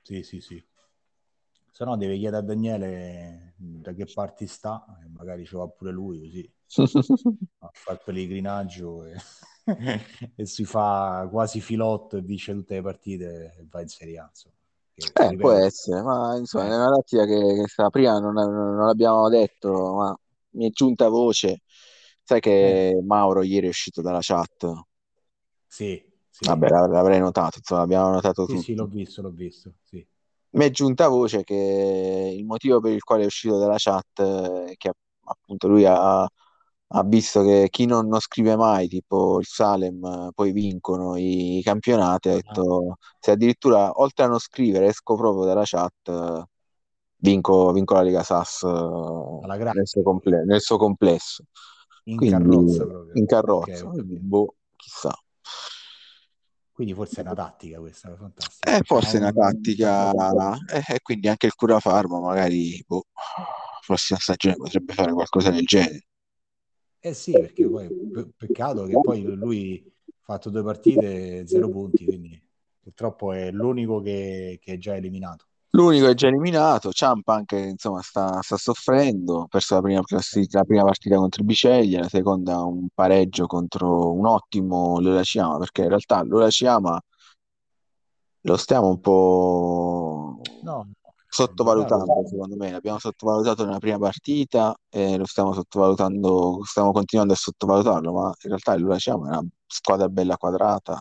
sì. Se no deve chiedere a Daniele da che parte sta, magari ci va pure lui così a fare pellegrinaggio e si fa quasi filotto e vince tutte le partite e va in Serie A. Che può essere, ma insomma è una malattia che sta prima, non l'abbiamo detto, ma mi è giunta voce. Sai che Mauro ieri è uscito dalla chat? Sì. Sì. Vabbè, l'avrei notato, insomma, abbiamo notato tutti. Sì, l'ho visto, sì. Mi è giunta voce che il motivo per il quale è uscito dalla chat è che appunto lui ha visto che chi non scrive mai, tipo il Salem, poi vincono i campionati, ha detto se addirittura oltre a non scrivere esco proprio dalla chat, vinco la Lega SAS nel suo complesso. In carrozza, okay. Quindi, boh, chissà. Quindi forse è una tattica questa, fantastica. Forse è una tattica, e quindi anche il Curafarma magari, boh, prossima stagione potrebbe fare qualcosa del genere. Eh sì, perché poi peccato che poi lui ha fatto 2 partite, 0 punti, quindi purtroppo è l'unico che è già eliminato. L'unico è già eliminato, Ciampa anche insomma sta soffrendo, ha perso la prima partita contro il Bisceglie, la seconda un pareggio contro un ottimo Lula Ciama, perché in realtà Lula Ciama lo stiamo un po' sottovalutando, secondo me, l'abbiamo sottovalutato nella prima partita e lo stiamo sottovalutando, stiamo continuando a sottovalutarlo, ma in realtà Lula Ciama è una squadra bella quadrata.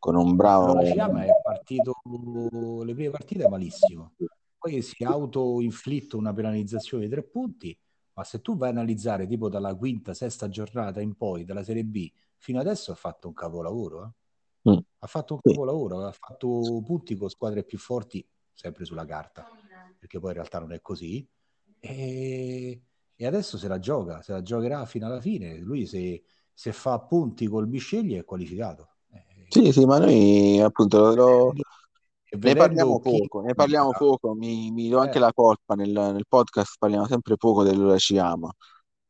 Con un bravo Lula Ciama è partito le prime partite malissimo, poi si è autoinflitto una penalizzazione di 3 punti, ma se tu vai a analizzare tipo dalla quinta, sesta giornata in poi dalla Serie B fino adesso ha fatto un capolavoro, ha fatto punti con squadre più forti sempre sulla carta, perché poi in realtà non è così, e adesso se la giocherà fino alla fine. Lui se fa punti col Bisceglie è qualificato. Sì, ma noi appunto ne parliamo poco, mi do anche la colpa, nel podcast parliamo sempre poco del Lula Ciama,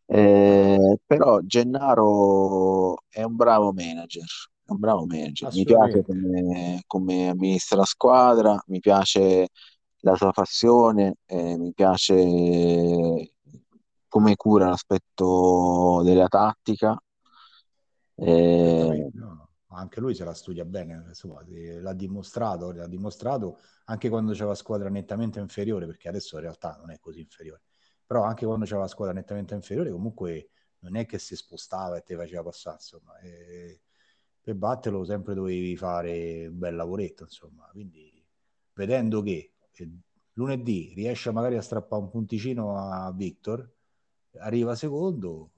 però Gennaro è un bravo manager, mi piace come amministra la squadra, mi piace la sua passione, mi piace come cura l'aspetto della tattica, anche lui se la studia bene, insomma, l'ha dimostrato anche quando c'era la squadra nettamente inferiore, perché adesso in realtà non è così inferiore, però anche quando c'era la squadra nettamente inferiore comunque non è che si spostava e te faceva passare, insomma, per batterlo sempre dovevi fare un bel lavoretto, insomma, quindi vedendo che lunedì riesce magari a strappare un punticino a Victor, arriva secondo,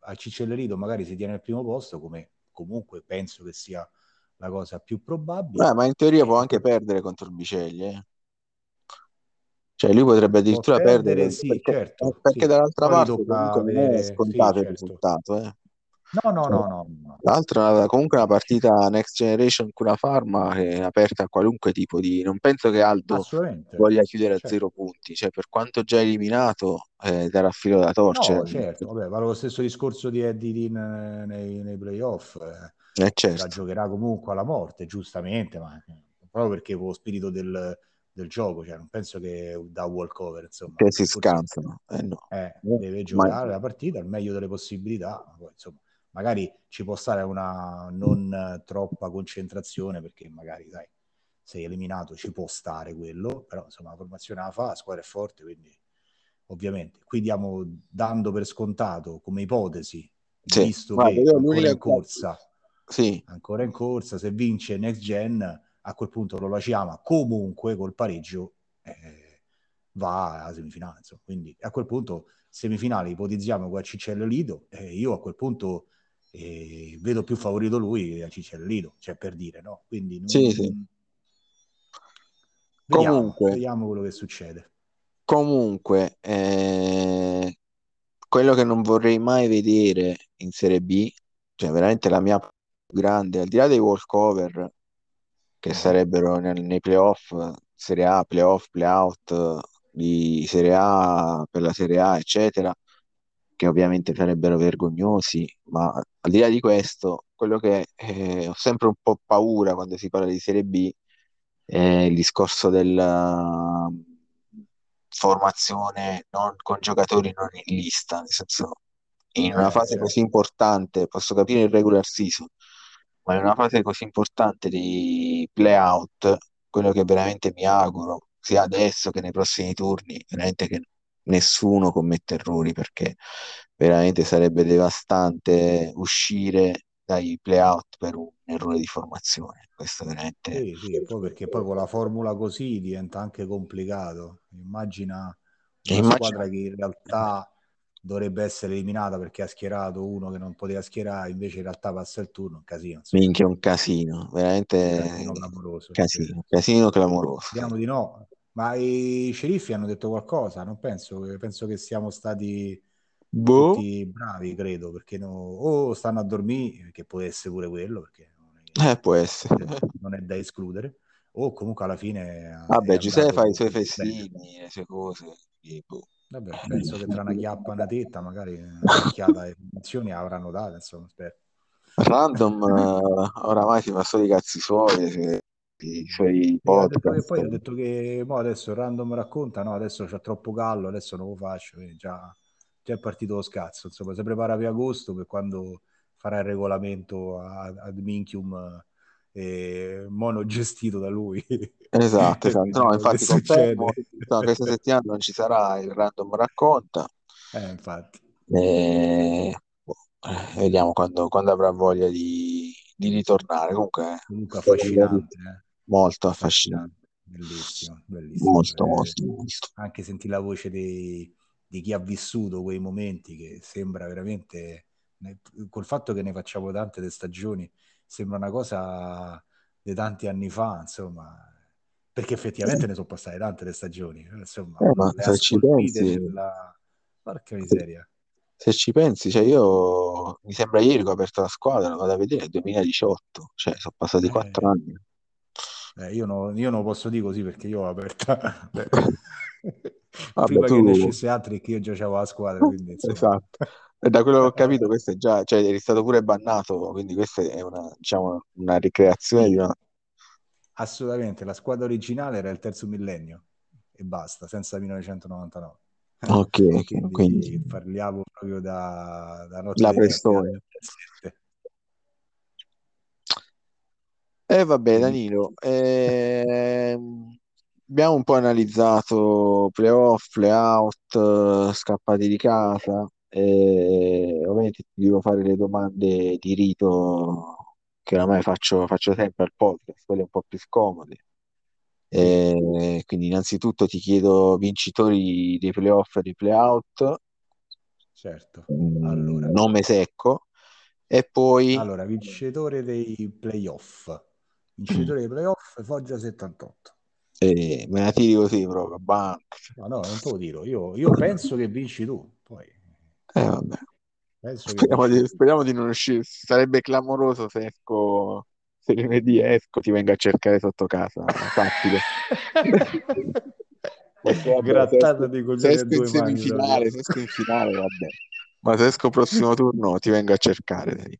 a Cicela del Lido magari si tiene al primo posto, come comunque penso che sia la cosa più probabile. Ma in teoria può anche perdere contro il Bisceglie. Cioè lui potrebbe addirittura perdere, sì, perché, certo, perché sì, dall'altra parte comunque non è scontato, sì, certo, il risultato. No. L'altra comunque una partita Next Generation Curafarma che è aperta a qualunque tipo di... Non penso che Aldo voglia chiudere, certo, a 0 punti, cioè per quanto già eliminato darà filo da torcere. No, certo, vabbè, ma lo stesso discorso di Eddy nei playoff, certo, la giocherà comunque alla morte, giustamente, ma proprio perché con lo spirito del gioco, cioè non penso che da walkover, insomma, che si scansano, no. Deve giocare la partita al meglio delle possibilità, ma poi, insomma, magari ci può stare una non troppa concentrazione, perché magari dai, sei eliminato, ci può stare quello, però insomma la formazione la fa, la squadra è forte, quindi ovviamente qui diamo dando per scontato come ipotesi, sì, visto che è ancora in corsa, se vince Next Gen a quel punto Lula Ciama comunque col pareggio va alla semifinale, insomma. Quindi a quel punto semifinale ipotizziamo con Cicela del Lido, io a quel punto vedo più favorito lui a Cicela del Lido, cioè per dire, no? Quindi non... sì, sì. Comunque, vediamo quello che succede. Comunque, quello che non vorrei mai vedere in Serie B, cioè veramente la mia grande, al di là dei walkover che sarebbero nei playoff, Serie A, playoff, playout di Serie A per la Serie A, eccetera, che ovviamente sarebbero vergognosi, ma al di là di questo, quello che ho sempre un po' paura quando si parla di Serie B è il discorso della formazione non con giocatori non in lista, nel senso, in una fase così importante, posso capire il regular season, ma in una fase così importante di play-out, quello che veramente mi auguro sia adesso che nei prossimi turni, veramente che nessuno commette errori, perché veramente sarebbe devastante uscire dai play-out per un errore di formazione. Questo veramente sì, poi perché poi con la formula così diventa anche complicato. Immagina una squadra che in realtà dovrebbe essere eliminata perché ha schierato uno che non poteva schierare, invece in realtà passa il turno, un casino. Insomma. Minchia, un casino, veramente casino clamoroso. Casino clamoroso. Diciamo di no, ma i sceriffi hanno detto qualcosa, non penso che siamo stati tutti bravi, credo, perché no, o stanno a dormire, che può essere pure quello, perché può essere. Non è da escludere, o comunque alla fine... Vabbè, Giuseppe fa i suoi festini, le sue cose, Vabbè, penso che tra una chiappa e una tetta magari una chiappa e funzioni avranno dato, insomma, spero. Random oramai si fa solo i cazzi suoi, i suoi podcast. E poi ho detto che adesso Random racconta, no, adesso c'è troppo gallo, adesso non lo faccio, già è partito lo scazzo, insomma, si prepara per agosto, per quando farà il regolamento ad minchium mono gestito da lui. Esatto. No, infatti questa settimana non ci sarà il Random racconta, infatti vediamo quando avrà voglia di ritornare. Comunque affascinante, molto affascinante, bellissimo molto. Anche senti la voce di chi ha vissuto quei momenti, che sembra veramente, col fatto che ne facciamo tante di stagioni, sembra una cosa di tanti anni fa, insomma, perché effettivamente ne sono passate tante le stagioni, insomma, se ci pensi, porca miseria. Se ci pensi, cioè io mi sembra ieri che ho aperto la squadra, la vado a vedere, 2018, cioè sono passati 4 anni. Io non posso dire così perché io ho aperto prima che ne uscisse altri, che io già c'avevo la squadra, quindi, esatto. Da quello che ho capito, questo è già, cioè eri stato pure bannato, quindi questa è una ricreazione di una... Assolutamente, la squadra originale era il terzo millennio e basta, senza 1999. Ok, quindi parliamo proprio da notte la preistoria. Vabbè, Danilo, abbiamo un po' analizzato playoff, playout, scappati di casa. Ovviamente ti devo fare le domande di rito che oramai faccio sempre al podcast, quelle un po' più scomode, quindi innanzitutto ti chiedo vincitori dei playoff e dei playout, certo, allora, nome secco, e poi allora vincitore dei playoff Foggia 78. Me la tiri così proprio, no, non te lo tiro, io penso che vinci tu, poi vabbè. Speriamo di non uscire. Sarebbe clamoroso se esco, se lunedì esco ti venga a cercare sotto casa. Grattato di se esco in semifinale, vabbè. Ma se esco prossimo turno ti vengo a cercare, dai.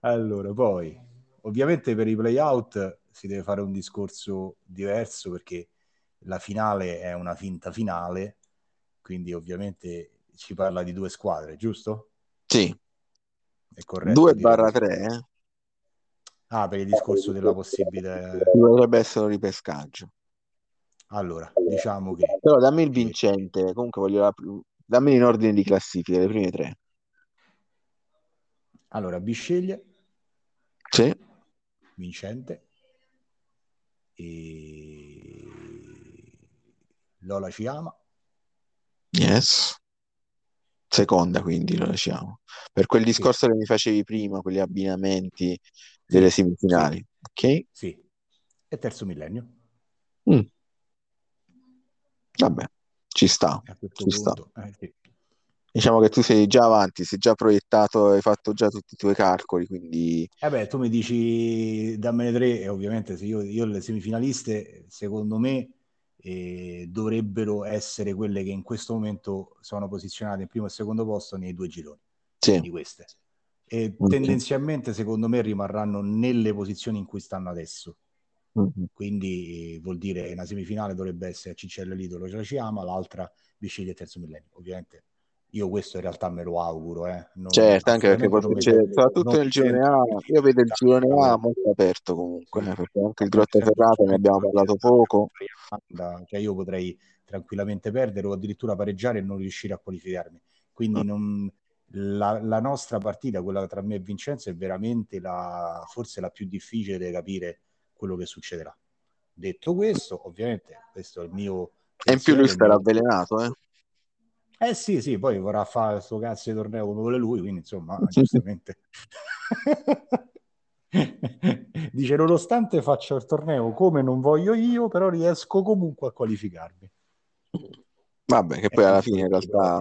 Allora, poi ovviamente per i playout si deve fare un discorso diverso, perché la finale è una finta finale, quindi ovviamente ci parla di 2 squadre, giusto? Sì. È corretto. 2/3. Per il discorso della possibile... Dovrebbe essere un ripescaggio. Allora, diciamo che... Però dammi il vincente, comunque dammi in ordine di classifica le prime 3. Allora, Bisceglie. Sì. Vincente. E... Lula Ciama. Yes. Seconda, quindi lo lasciamo per quel discorso che mi facevi prima, quegli abbinamenti delle semifinali, ok? Sì, e terzo millennio, Mm. Vabbè, ci sta, ci sta. Sì. Diciamo che tu sei già avanti, sei già proiettato, hai fatto già tutti i tuoi calcoli, quindi... Eh beh, tu mi dici dammene tre e ovviamente se io le semifinaliste, secondo me, dovrebbero essere quelle che in questo momento sono posizionate in primo e secondo posto nei due gironi, sì, di queste. E tendenzialmente, secondo me, rimarranno nelle posizioni in cui stanno adesso. Quindi vuol dire una semifinale dovrebbe essere Cicela del Lido, Lula Ciama, l'altra Bisceglie e Terzo Millennio. Ovviamente io questo in realtà me lo auguro, non, certo, anche perché poi soprattutto nel girone A, io vedo il girone A molto aperto comunque, sì, perché anche il Grottaferrata ne abbiamo parlato poco, cioè io potrei tranquillamente perdere o addirittura pareggiare e non riuscire a qualificarmi, quindi non... La nostra partita, quella tra me e Vincenzo, è veramente forse la più difficile da capire quello che succederà. Detto questo, ovviamente questo è il mio... E in più lui sarà avvelenato, eh sì, poi vorrà fare sto cazzo di torneo come vuole lui, quindi insomma, giustamente. Dice, nonostante faccio il torneo come non voglio io, però riesco comunque a qualificarmi. Vabbè, che poi alla fine in realtà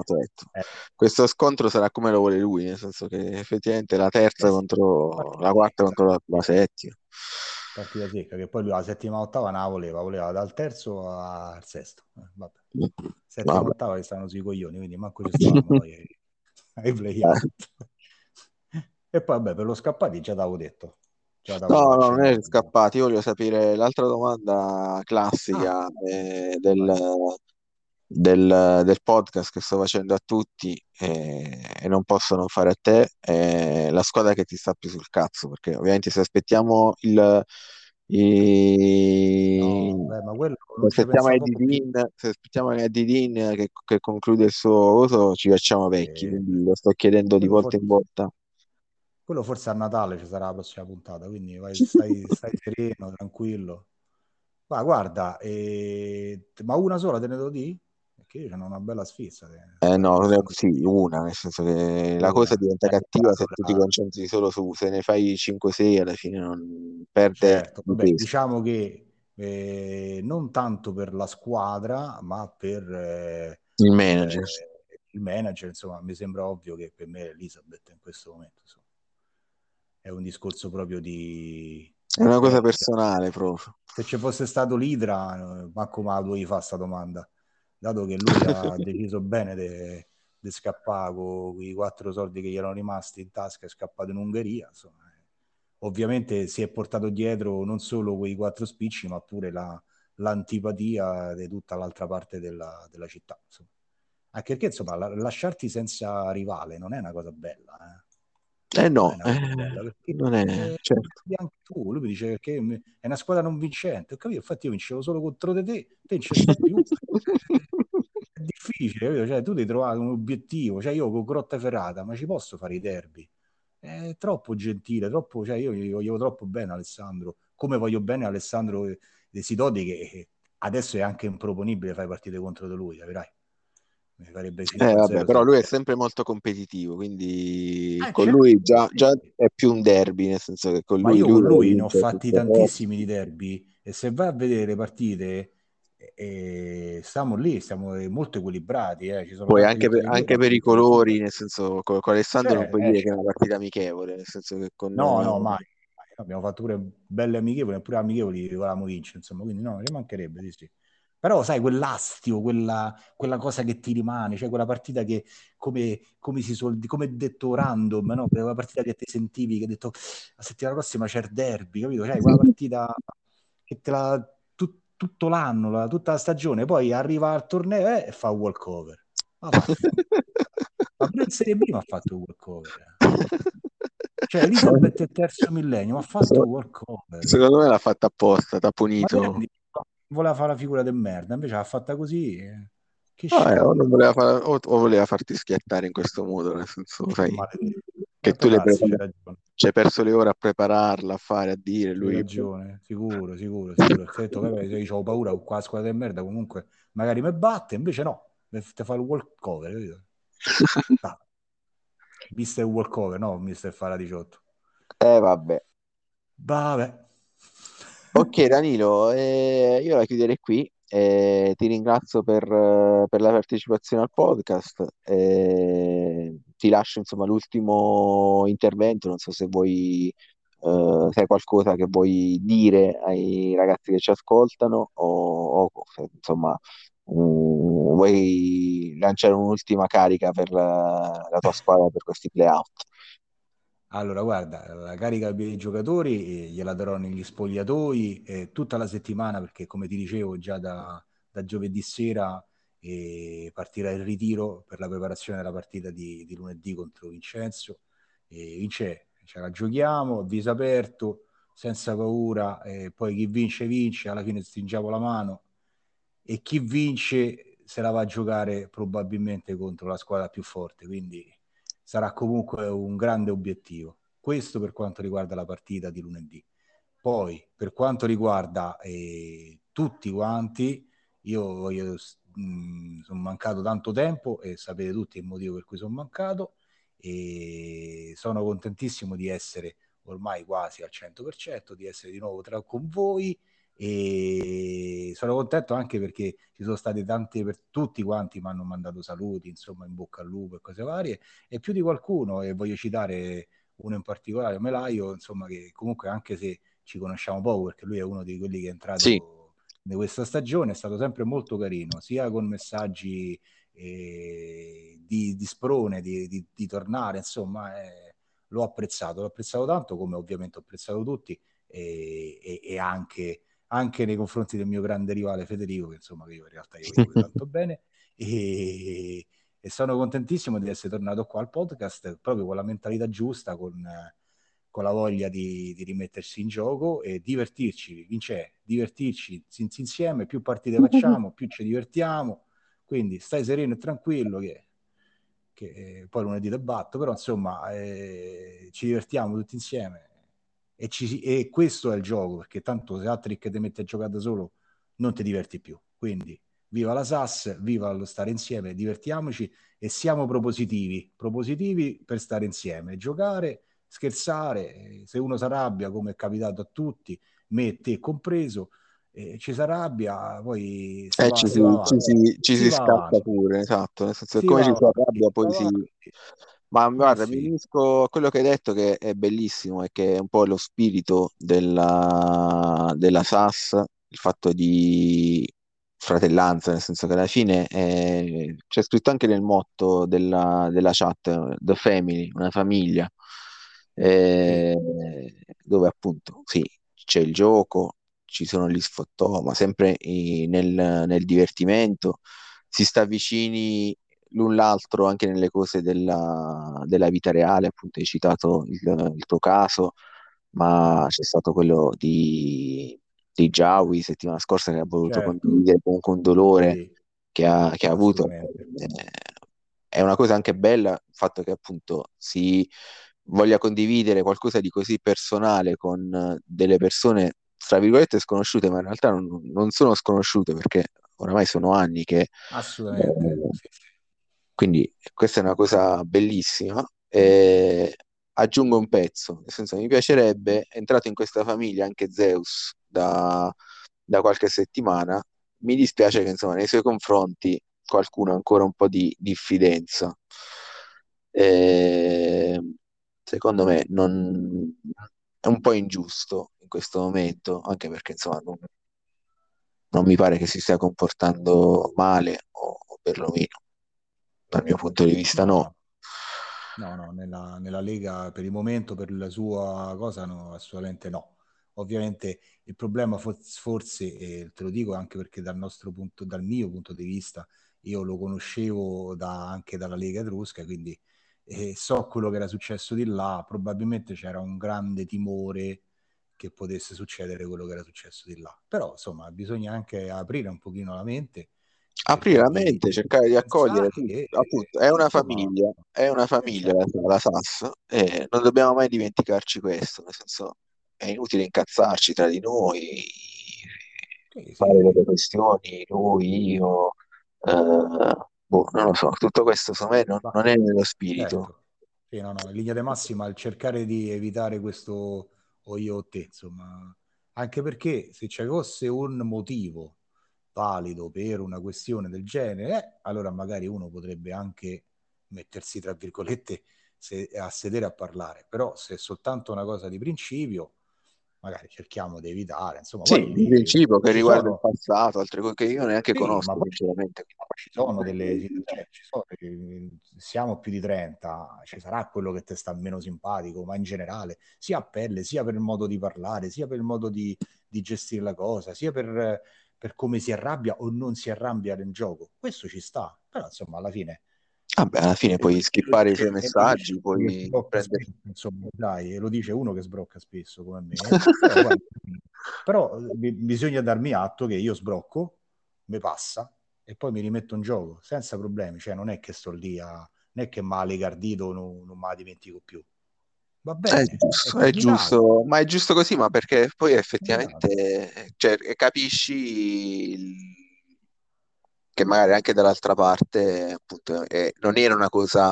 questo scontro sarà come lo vuole lui, nel senso che effettivamente la terza contro la quarta contro la settima. Partita secca, che poi lui la settima ottava non la voleva dal terzo al sesto. Vabbè. Settima ottava che stanno sui coglioni, quindi manco ci stavamo ai play-out. E poi vabbè, per lo scappati già t'avevo detto. No, non è scappati, io voglio sapere l'altra domanda classica del podcast che sto facendo a tutti e non posso non fare a te, la squadra che ti sta più sul cazzo, perché ovviamente se aspettiamo aspettiamo Eddy che conclude il suo uso, ci facciamo vecchi, quindi lo sto chiedendo di volta in volta. Quello forse a Natale ci sarà la prossima puntata, quindi vai, stai sereno, tranquillo. Ma guarda, ma una sola te ne devo dire? Perché io c'ho una bella sfizza. No, sì, una, nel senso che la cosa diventa cattiva se tu ti concentri solo su, se ne fai 5-6 alla fine non perde. Certo, vabbè, diciamo che non tanto per la squadra, ma per il manager. Il manager, insomma, mi sembra ovvio che per me Elisabeth in questo momento insomma, è un discorso proprio di... È una cosa personale proprio. Se ci fosse stato l'Idra, manco Mauro gli fa sta domanda, dato che lui ha deciso bene di scappare con quei 4 soldi che gli erano rimasti in tasca, è scappato in Ungheria, insomma. Ovviamente si è portato dietro non solo quei 4 spicci, ma pure l'antipatia di tutta l'altra parte della città, insomma. Anche perché, insomma, lasciarti senza rivale non è una cosa bella, no, non è, certo. Anche tu, lui mi dice che è una squadra non vincente, ho capito, infatti io vincevo solo contro te vincevi più. È difficile, capito? Cioè, tu devi trovare un obiettivo, cioè io con Grottaferrata, ma ci posso fare i derby? È troppo gentile, troppo, cioè io gli voglio troppo bene Alessandro, come voglio bene Alessandro dei Sidoti, che adesso è anche improponibile fare partite contro di lui, capirai? Vabbè, però lui è sempre molto competitivo, quindi con certo. Lui già è più un derby, nel senso che con lui... Ma io con lui ne ho fatti tantissimi di derby e se vai a vedere le partite stiamo lì, siamo molto equilibrati, ci sono poi anche per i colori, nel senso con Alessandro non puoi dire che è una partita amichevole, nel senso che con mai abbiamo fatto pure belle amichevoli, pure amichevoli volevamo vincere, insomma, quindi no, ci mancherebbe, sì. Però sai, quell'astio, quella cosa che ti rimane, cioè quella partita che come detto random, no? Quella partita che ti sentivi, che hai detto la settimana prossima c'è il derby, capito? Cioè quella partita che te la tutto l'anno, tutta la stagione, poi arriva al torneo e fa un walkover. Ma pure in Serie B mi ha fatto un walkover. Cioè Elisabeth il terzo millennio mi ha fatto un walkover. Secondo me l'ha fatta apposta, t'ha punito. Voleva fare la figura del merda, invece l'ha fatta così. Che voleva farti schiattare in questo modo, nel senso, sai, che tu hai perso le ore a prepararla, a fare, a dire lui. Ragione, sicuro. Ho detto, c'ho paura con la squadra del merda, comunque magari mi batte, invece no, ti fa il walkover, capito? No. Mister walkover, no, mister Fara18. Vabbè. Ok, Ok Danilo, io la chiuderei qui. Ti ringrazio per la partecipazione al podcast. Ti lascio insomma l'ultimo intervento. Non so se vuoi se hai qualcosa che vuoi dire ai ragazzi che ci ascoltano o insomma vuoi lanciare un'ultima carica per la tua squadra per questi playout. Allora, guarda, la carica dei giocatori gliela darò negli spogliatoi tutta la settimana, perché come ti dicevo già da giovedì sera partirà il ritiro per la preparazione della partita di lunedì contro Vincenzo. Vince, ce la giochiamo a viso aperto, senza paura, poi chi vince vince, alla fine stringiamo la mano, e chi vince se la va a giocare probabilmente contro la squadra più forte, quindi sarà comunque un grande obiettivo. Questo per quanto riguarda la partita di lunedì. Poi, per quanto riguarda tutti quanti, io sono mancato tanto tempo e sapete tutti il motivo per cui sono mancato, e sono contentissimo di essere ormai quasi al 100%, di essere di nuovo con voi, e sono contento anche perché ci sono state tante, per tutti quanti mi hanno mandato saluti, insomma in bocca al lupo e cose varie, e più di qualcuno, e voglio citare uno in particolare, Melaio, insomma, che comunque anche se ci conosciamo poco, perché lui è uno di quelli che è entrato in questa stagione, è stato sempre molto carino, sia con messaggi di sprone, di tornare, insomma l'ho apprezzato tanto, come ovviamente ho apprezzato tutti, e anche nei confronti del mio grande rivale Federico, che insomma io in realtà io volevo tanto bene, e sono contentissimo di essere tornato qua al podcast proprio con la mentalità giusta, con la voglia di rimettersi in gioco e divertirci, divertirci insieme, più partite facciamo più ci divertiamo, quindi stai sereno e tranquillo che poi lunedì te batto, però insomma ci divertiamo tutti insieme. E questo è il gioco, perché tanto se altri che ti metti a giocare da solo non ti diverti più, quindi viva la SAS, viva lo stare insieme, divertiamoci e siamo propositivi per stare insieme, giocare, scherzare, se uno si arrabbia, come è capitato a tutti, me e te compreso, ci si arrabbia, poi ci si scappa pure, esatto, nel senso come ci si arrabbia poi si... Ma guarda, mi unisco a quello che hai detto, che è bellissimo, e che è un po' lo spirito della SAS, il fatto di fratellanza, nel senso che alla fine c'è scritto anche nel motto della chat, The Family, una famiglia, dove appunto sì, c'è il gioco, ci sono gli sfottò, ma sempre nel divertimento, si sta vicini l'un l'altro anche nelle cose della vita reale, appunto hai citato il tuo caso, ma c'è stato quello di Jawi settimana scorsa, che ha voluto condividere con un dolore che ha avuto, è una cosa anche bella il fatto che appunto si voglia condividere qualcosa di così personale con delle persone tra virgolette sconosciute, ma in realtà non sono sconosciute, perché oramai sono anni che assolutamente quindi questa è una cosa bellissima. Aggiungo un pezzo, nel senso mi piacerebbe, è entrato in questa famiglia anche Zeus da qualche settimana, mi dispiace che insomma nei suoi confronti qualcuno ha ancora un po' di diffidenza, secondo me è un po' ingiusto in questo momento, anche perché insomma non mi pare che si stia comportando male, o perlomeno dal mio punto di vista no, nella Lega per il momento, per la sua cosa no, assolutamente no. Ovviamente il problema forse te lo dico anche perché dal mio punto di vista io lo conoscevo anche dalla Lega Etrusca, quindi so quello che era successo di là, probabilmente c'era un grande timore che potesse succedere quello che era successo di là, però insomma bisogna anche aprire un pochino la mente, cercare di accogliere che, appunto è una famiglia, la SAS, e non dobbiamo mai dimenticarci questo, nel senso è inutile incazzarci tra di noi, fare delle questioni lui, io non lo so, tutto questo secondo me non è nello spirito, certo. Sì, no, in linea di massima il cercare di evitare questo o io o te, insomma anche perché se ci fosse un motivo valido per una questione del genere, allora magari uno potrebbe anche mettersi, tra virgolette, a sedere a parlare, però se è soltanto una cosa di principio magari cerchiamo di evitare, insomma. Sì, poi, in principio che riguarda il passato, altre cose che io neanche conosco, ma poi, sinceramente. Ci sono delle siamo più di 30, ci sarà quello che ti sta meno simpatico, ma in generale, sia a pelle, sia per il modo di parlare, sia per il modo di gestire la cosa, sia per come si arrabbia o non si arrabbia nel gioco. Questo ci sta, però insomma alla fine alla fine puoi schippare i suoi messaggi, puoi prendere... Insomma, dai, lo dice uno che sbrocca spesso come me. Però bisogna darmi atto che io sbrocco, mi passa e poi mi rimetto in gioco senza problemi, cioè non è che sto lì non è che mi ha legardito, non me la dimentico più. Va bene, è giusto, ma è giusto così, ma perché poi effettivamente capisci che magari anche dall'altra parte appunto non era una cosa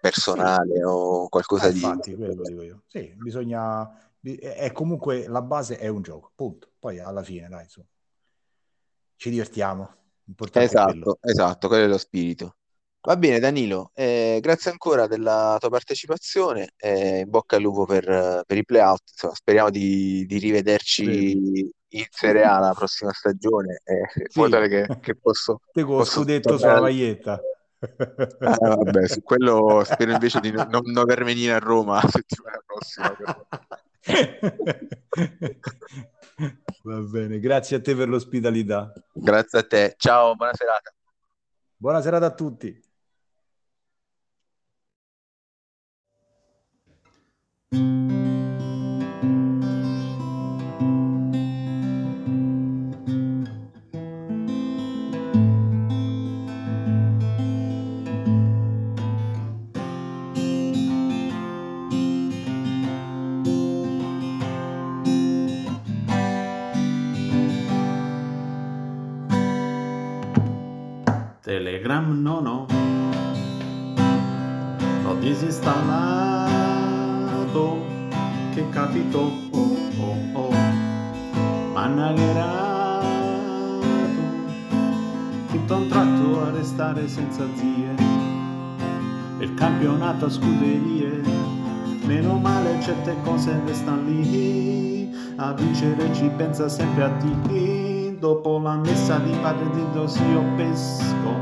personale, sì, o qualcosa di... Infatti, quello dico io. Sì, bisogna... È comunque la base è un gioco, punto. Poi alla fine, dai, insomma, ci divertiamo. Esatto, quello è lo spirito. Va bene Danilo, grazie ancora della tua partecipazione, in bocca al lupo per i playout, insomma, speriamo di rivederci... Bene. In Serie A la prossima stagione, sì. che posso detto sulla maglietta. Vabbè, su quello spero invece di non dover venire a Roma la settimana prossima. Va bene, grazie a te per l'ospitalità. Grazie a te, ciao, buona serata. Buona serata a tutti. Telegram no, l'ho disinstallato, che capito, m'ha nagherato, tutto a un tratto a restare senza zie, il campionato a scuderie, meno male certe cose restan lì, a vincere ci pensa sempre a te. Dopo la messa di padre Zindox io pesco,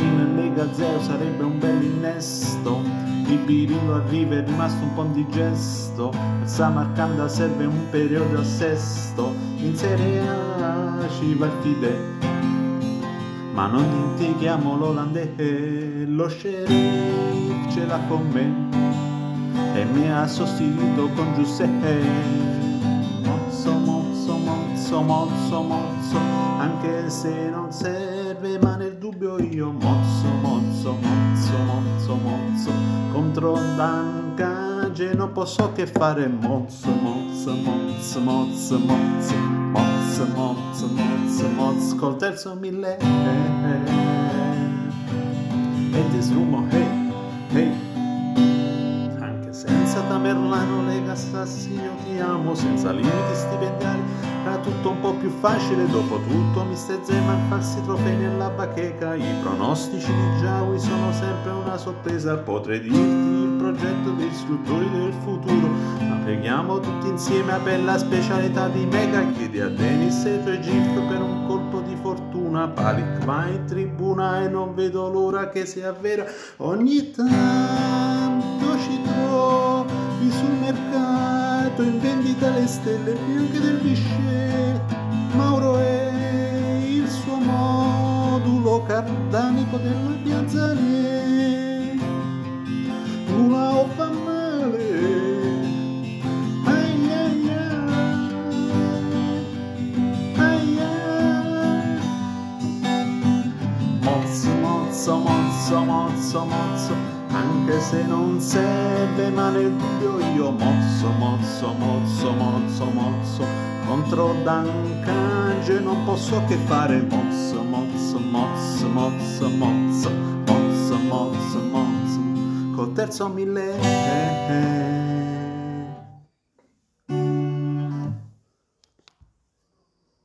in Lega 0 sarebbe un bel innesto, il birillo arriva è rimasto un po' indigesto, il Samarcanda serve un periodo a sesto, in Serie A ci va il Fide, ma non dimentichiamo l'olandese, lo sceriff ce l'ha con me, e mi ha sostituito con Giuseppe. Mozzo, anche se non serve, ma nel dubbio io mozzo, contro Dancage non posso che fare mozzo, col terzo millennio, e disrumo, hey. Senza Tamerlano, Lega Assassino, ti amo, senza limiti stipendiali, era tutto un po' più facile, dopo tutto mister Zeman farsi trofei nella bacheca, i pronostici di Jawi sono sempre una sorpresa, potrei dirti il progetto dei scrittori del futuro, ma preghiamo tutti insieme per la specialità di Mega, chiedi a Dennis e tuoi gif per un colpo di fortuna, Palik va in tribuna e non vedo l'ora che sia vera, ogni tanto ci trovi sul mercato in vendita le stelle bianche del Bisceglie, Mauro è il suo modulo cardanico della Pianzanese, Lula o fa male, ai ai ai, ai ai. Mozzo, anche se non serve, ma nel dubbio io mozzo, contro Dancage non posso che fare mozzo, col terzo millennio.